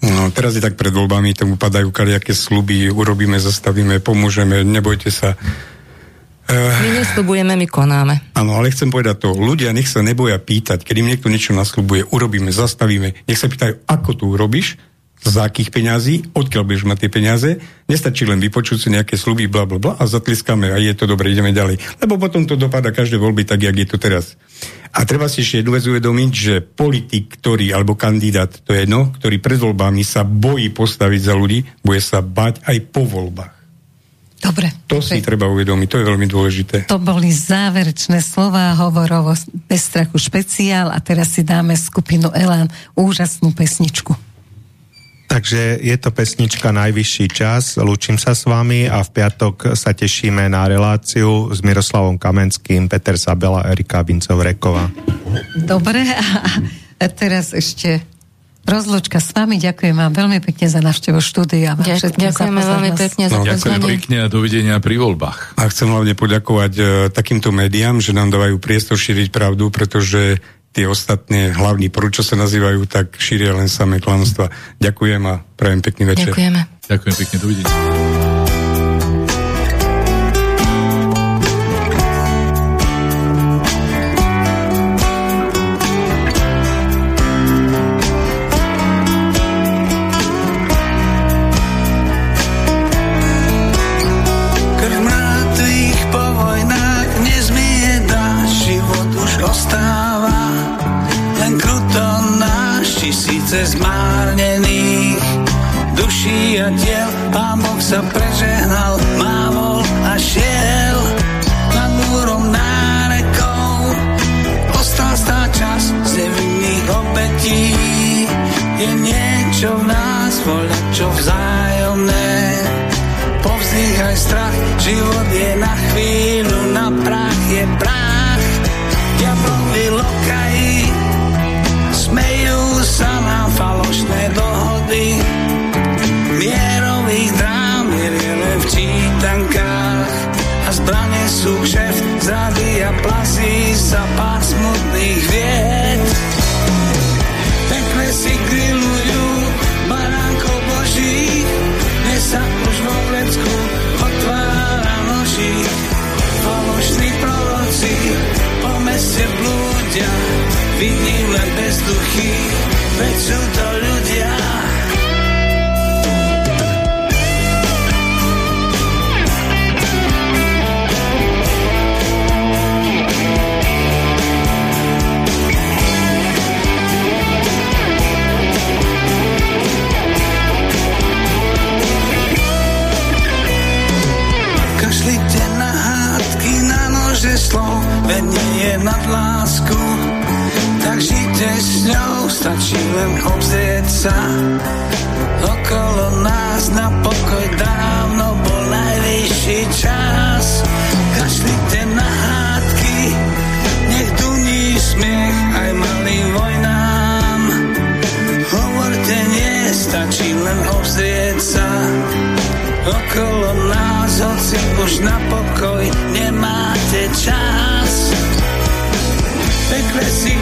no, teraz je tak pred voľbami, tam upadajú kaliaké sľuby, urobíme, zastavíme, pomôžeme, nebojte sa. My nesľubujeme, my konáme. Áno, ale chcem povedať to, ľudia nech sa neboja pýtať, keď im niekto niečo nasľubuje, urobíme, zastavíme, nech sa pýtajú, ako to urobíš, z akých peňazí, odkiaľ budeš mať tie peniaze, nestačí len vypočuť si nejaké sľuby, bla, bla, bla a zatliskáme a je to dobre, ideme ďalej. Lebo potom to dopadá každé voľby tak, jak je to teraz. A treba si ešte jednu vec uvedomiť, že politik, ktorý, alebo kandidát, to je jedno, ktorý pred voľbami sa bojí postaviť za ľudí, bude sa bať aj po voľbách. Dobre. To si treba uvedomiť, to je veľmi dôležité. To boli záverečné slová Hovorovo bez strachu špeciál a teraz si dáme skupinu Elan úžasnú pesničku. Takže je to pesnička Najvyšší čas, lúčim sa s vami a v piatok sa tešíme na reláciu s Miroslavom Kamenským, Peter Sabela, Erika Bincov-Reková. Dobre, a teraz ešte rozlúčka s vami, ďakujem vám veľmi pekne za návštevu štúdia. Ďakujeme veľmi pekne za pozornosť. Ďakujem pekne a dovidenia pri voľbách. A chcem hlavne poďakovať takýmto médiám, že nám dávajú priestor šíriť pravdu, pretože tie ostatné hlavní prúd, čo sa nazývajú, tak šíria len samé klamstvá. Ďakujem a prajem pekný večer. Ďakujeme. Ďakujem pekne, dovidenia. Krv mŕtvych po vojnách nezmije náš život už ostáva. Kruto náš tisíce zmárnených duší a diel, Pán Boh sa prežehnal, mávol a šiel nad múrom nárekou, ostal stá čas z nevinných obetí. Je niečo v nás, voľačo vzájomné, povzdýchaj strach, život je na chvíľu, na prach je prach, diablovi lokají. Smejú sa nám falošné dohody, mierových drám je len v čítankách a zbrane sú kšeft, zrady a plazí sa pás smutných vied. Pekle si grilujú baránkov božích, dnes sa už vo vlecku otvára noží. Falošní proroci po meste blúdia, vidím len bezduchy, veď sú to ľudia. Kašlite na hádky, na nože slov, veď nie je nad lásku. Tak žite s ňou, stačí len obzrieť sa. Okolo nás na pokoj dávno bol najvyšší čas. Kašlite na hádky, nech duní smiech aj malým vojnám. Hovorte nie, stačí len obzrieť sa. Okolo nás, hoci už na pokoj nemáte čas. Pekle si